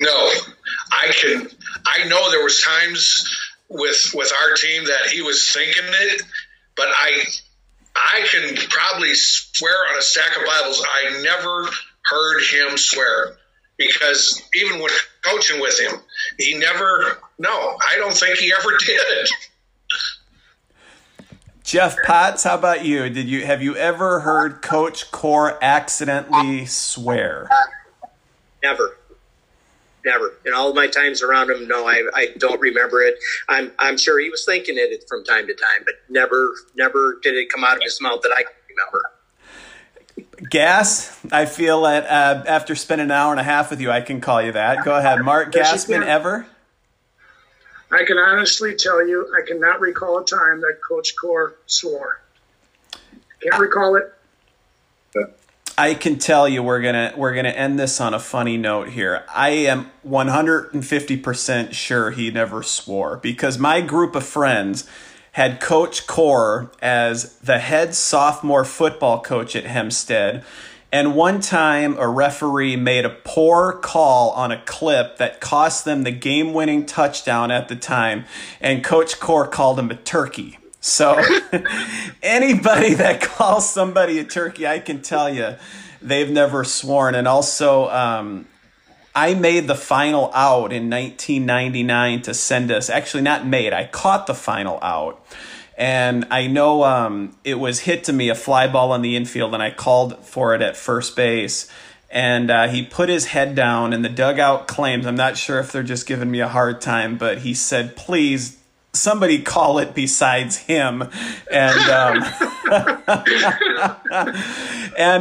No, I know there was times with our team that he was thinking it, but I can probably swear on a stack of Bibles. I never heard him swear because even when coaching with him, he never. No, I don't think he ever did. Jeff Potts, how about you? Have you ever heard Coach Cork accidentally swear? Never. In all of my times around him, no, I don't remember it. I'm sure he was thinking it from time to time, but never did it come out of his mouth that I can remember. Gas, I feel that after spending an hour and a half with you, I can call you that. Go ahead, Mark Gassman, ever? I can honestly tell you I cannot recall a time that Coach Cork swore. Can't recall it. I can tell you we're gonna end this on a funny note here. I am 150% sure he never swore because my group of friends had Coach Cork as the head sophomore football coach at Hempstead. And one time a referee made a poor call on a clip that cost them the game-winning touchdown at the time, and Coach Cork called him a turkey. So anybody that calls somebody a turkey, I can tell you they've never sworn. And also I made the final out in 1999 to send us – actually not made. I caught the final out. And I know it was hit to me, a fly ball on the infield, and I called for it at first base. And he put his head down, and the dugout claims, I'm not sure if they're just giving me a hard time, but he said, please, somebody call it besides him. And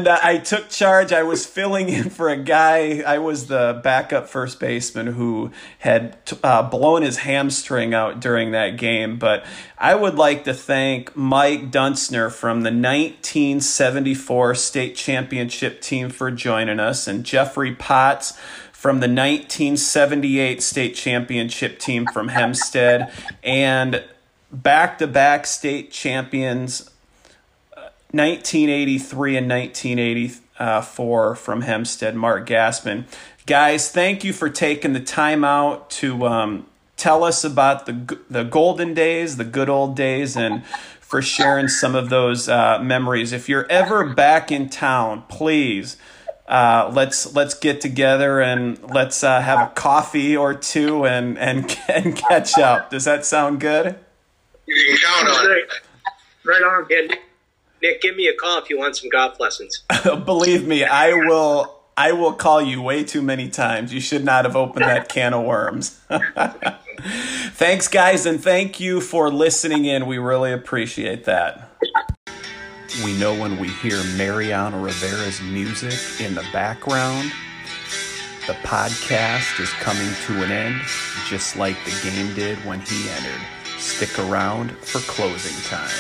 I took charge. I was filling in for a guy. I was the backup first baseman who had blown his hamstring out during that game. But I would like to thank Mike Dunstner from the 1974 state championship team for joining us, and Jeffrey Potts from the 1978 state championship team from Hempstead, and back-to-back state champions 1983 and 1984 from Hempstead, Mark Gassman. Guys, thank you for taking the time out to tell us about the golden days, the good old days, and for sharing some of those memories. If you're ever back in town, please, let's get together and let's have a coffee or two and catch up. Does that sound good? You can count on it. Right on, yeah, Nick, give me a call if you want some golf lessons. Believe me, I will call you way too many times. You should not have opened that can of worms. Thanks, guys, and thank you for listening in. We really appreciate that. We know when we hear Mariano Rivera's music in the background, the podcast is coming to an end, just like the game did when he entered. Stick around for closing time.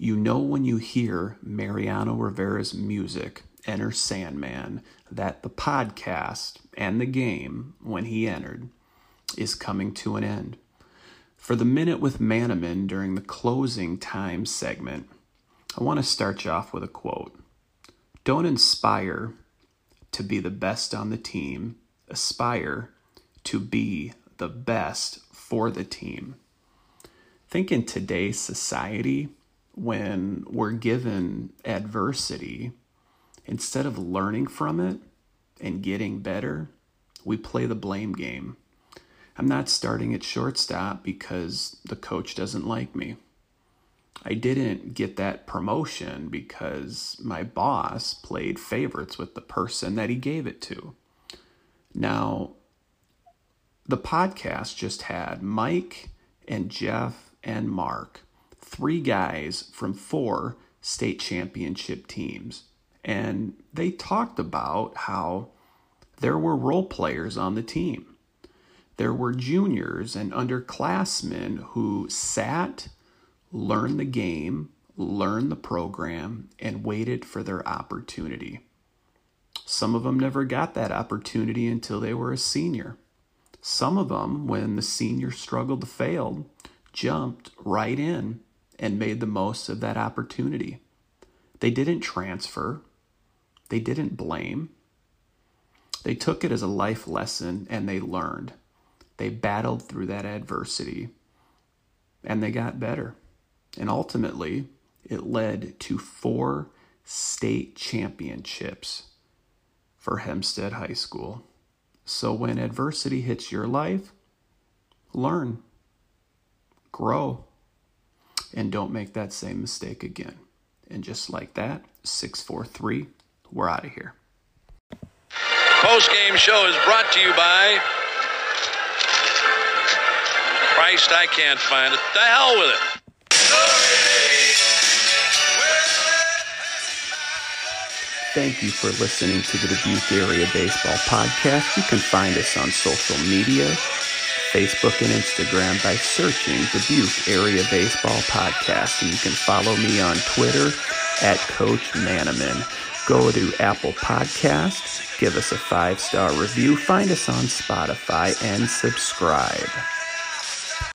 You know when you hear Mariano Rivera's music enter Sandman that the podcast and the game, when he entered, is coming to an end. For the Minute with Manaman during the closing time segment, I want to start you off with a quote. Don't inspire to be the best on the team. Aspire to be the best for the team. Think in today's society, when we're given adversity, instead of learning from it and getting better, we play the blame game. I'm not starting at shortstop because the coach doesn't like me. I didn't get that promotion because my boss played favorites with the person that he gave it to. Now, the podcast just had Mike and Jeff and Mark, three guys from four state championship teams. And they talked about how there were role players on the team. There were juniors and underclassmen who sat, learned the game, learned the program, and waited for their opportunity. Some of them never got that opportunity until they were a senior. Some of them, when the senior struggled and failed, jumped right in and made the most of that opportunity. They didn't transfer. They didn't blame. They took it as a life lesson, and they learned. They battled through that adversity, and they got better. And ultimately, it led to four state championships for Hempstead High School. So when adversity hits your life, learn, grow, and don't make that same mistake again. And just like that, 6-4-3, we're out of here. Post-game show is brought to you by... Christ, I can't find it. The hell with it. Thank you for listening to the Dubuque Area Baseball Podcast. You can find us on social media, Facebook and Instagram, by searching Dubuque Area Baseball Podcast. And you can follow me on Twitter at Coach Manaman. Go to Apple Podcasts, give us a 5-star review, find us on Spotify, and subscribe.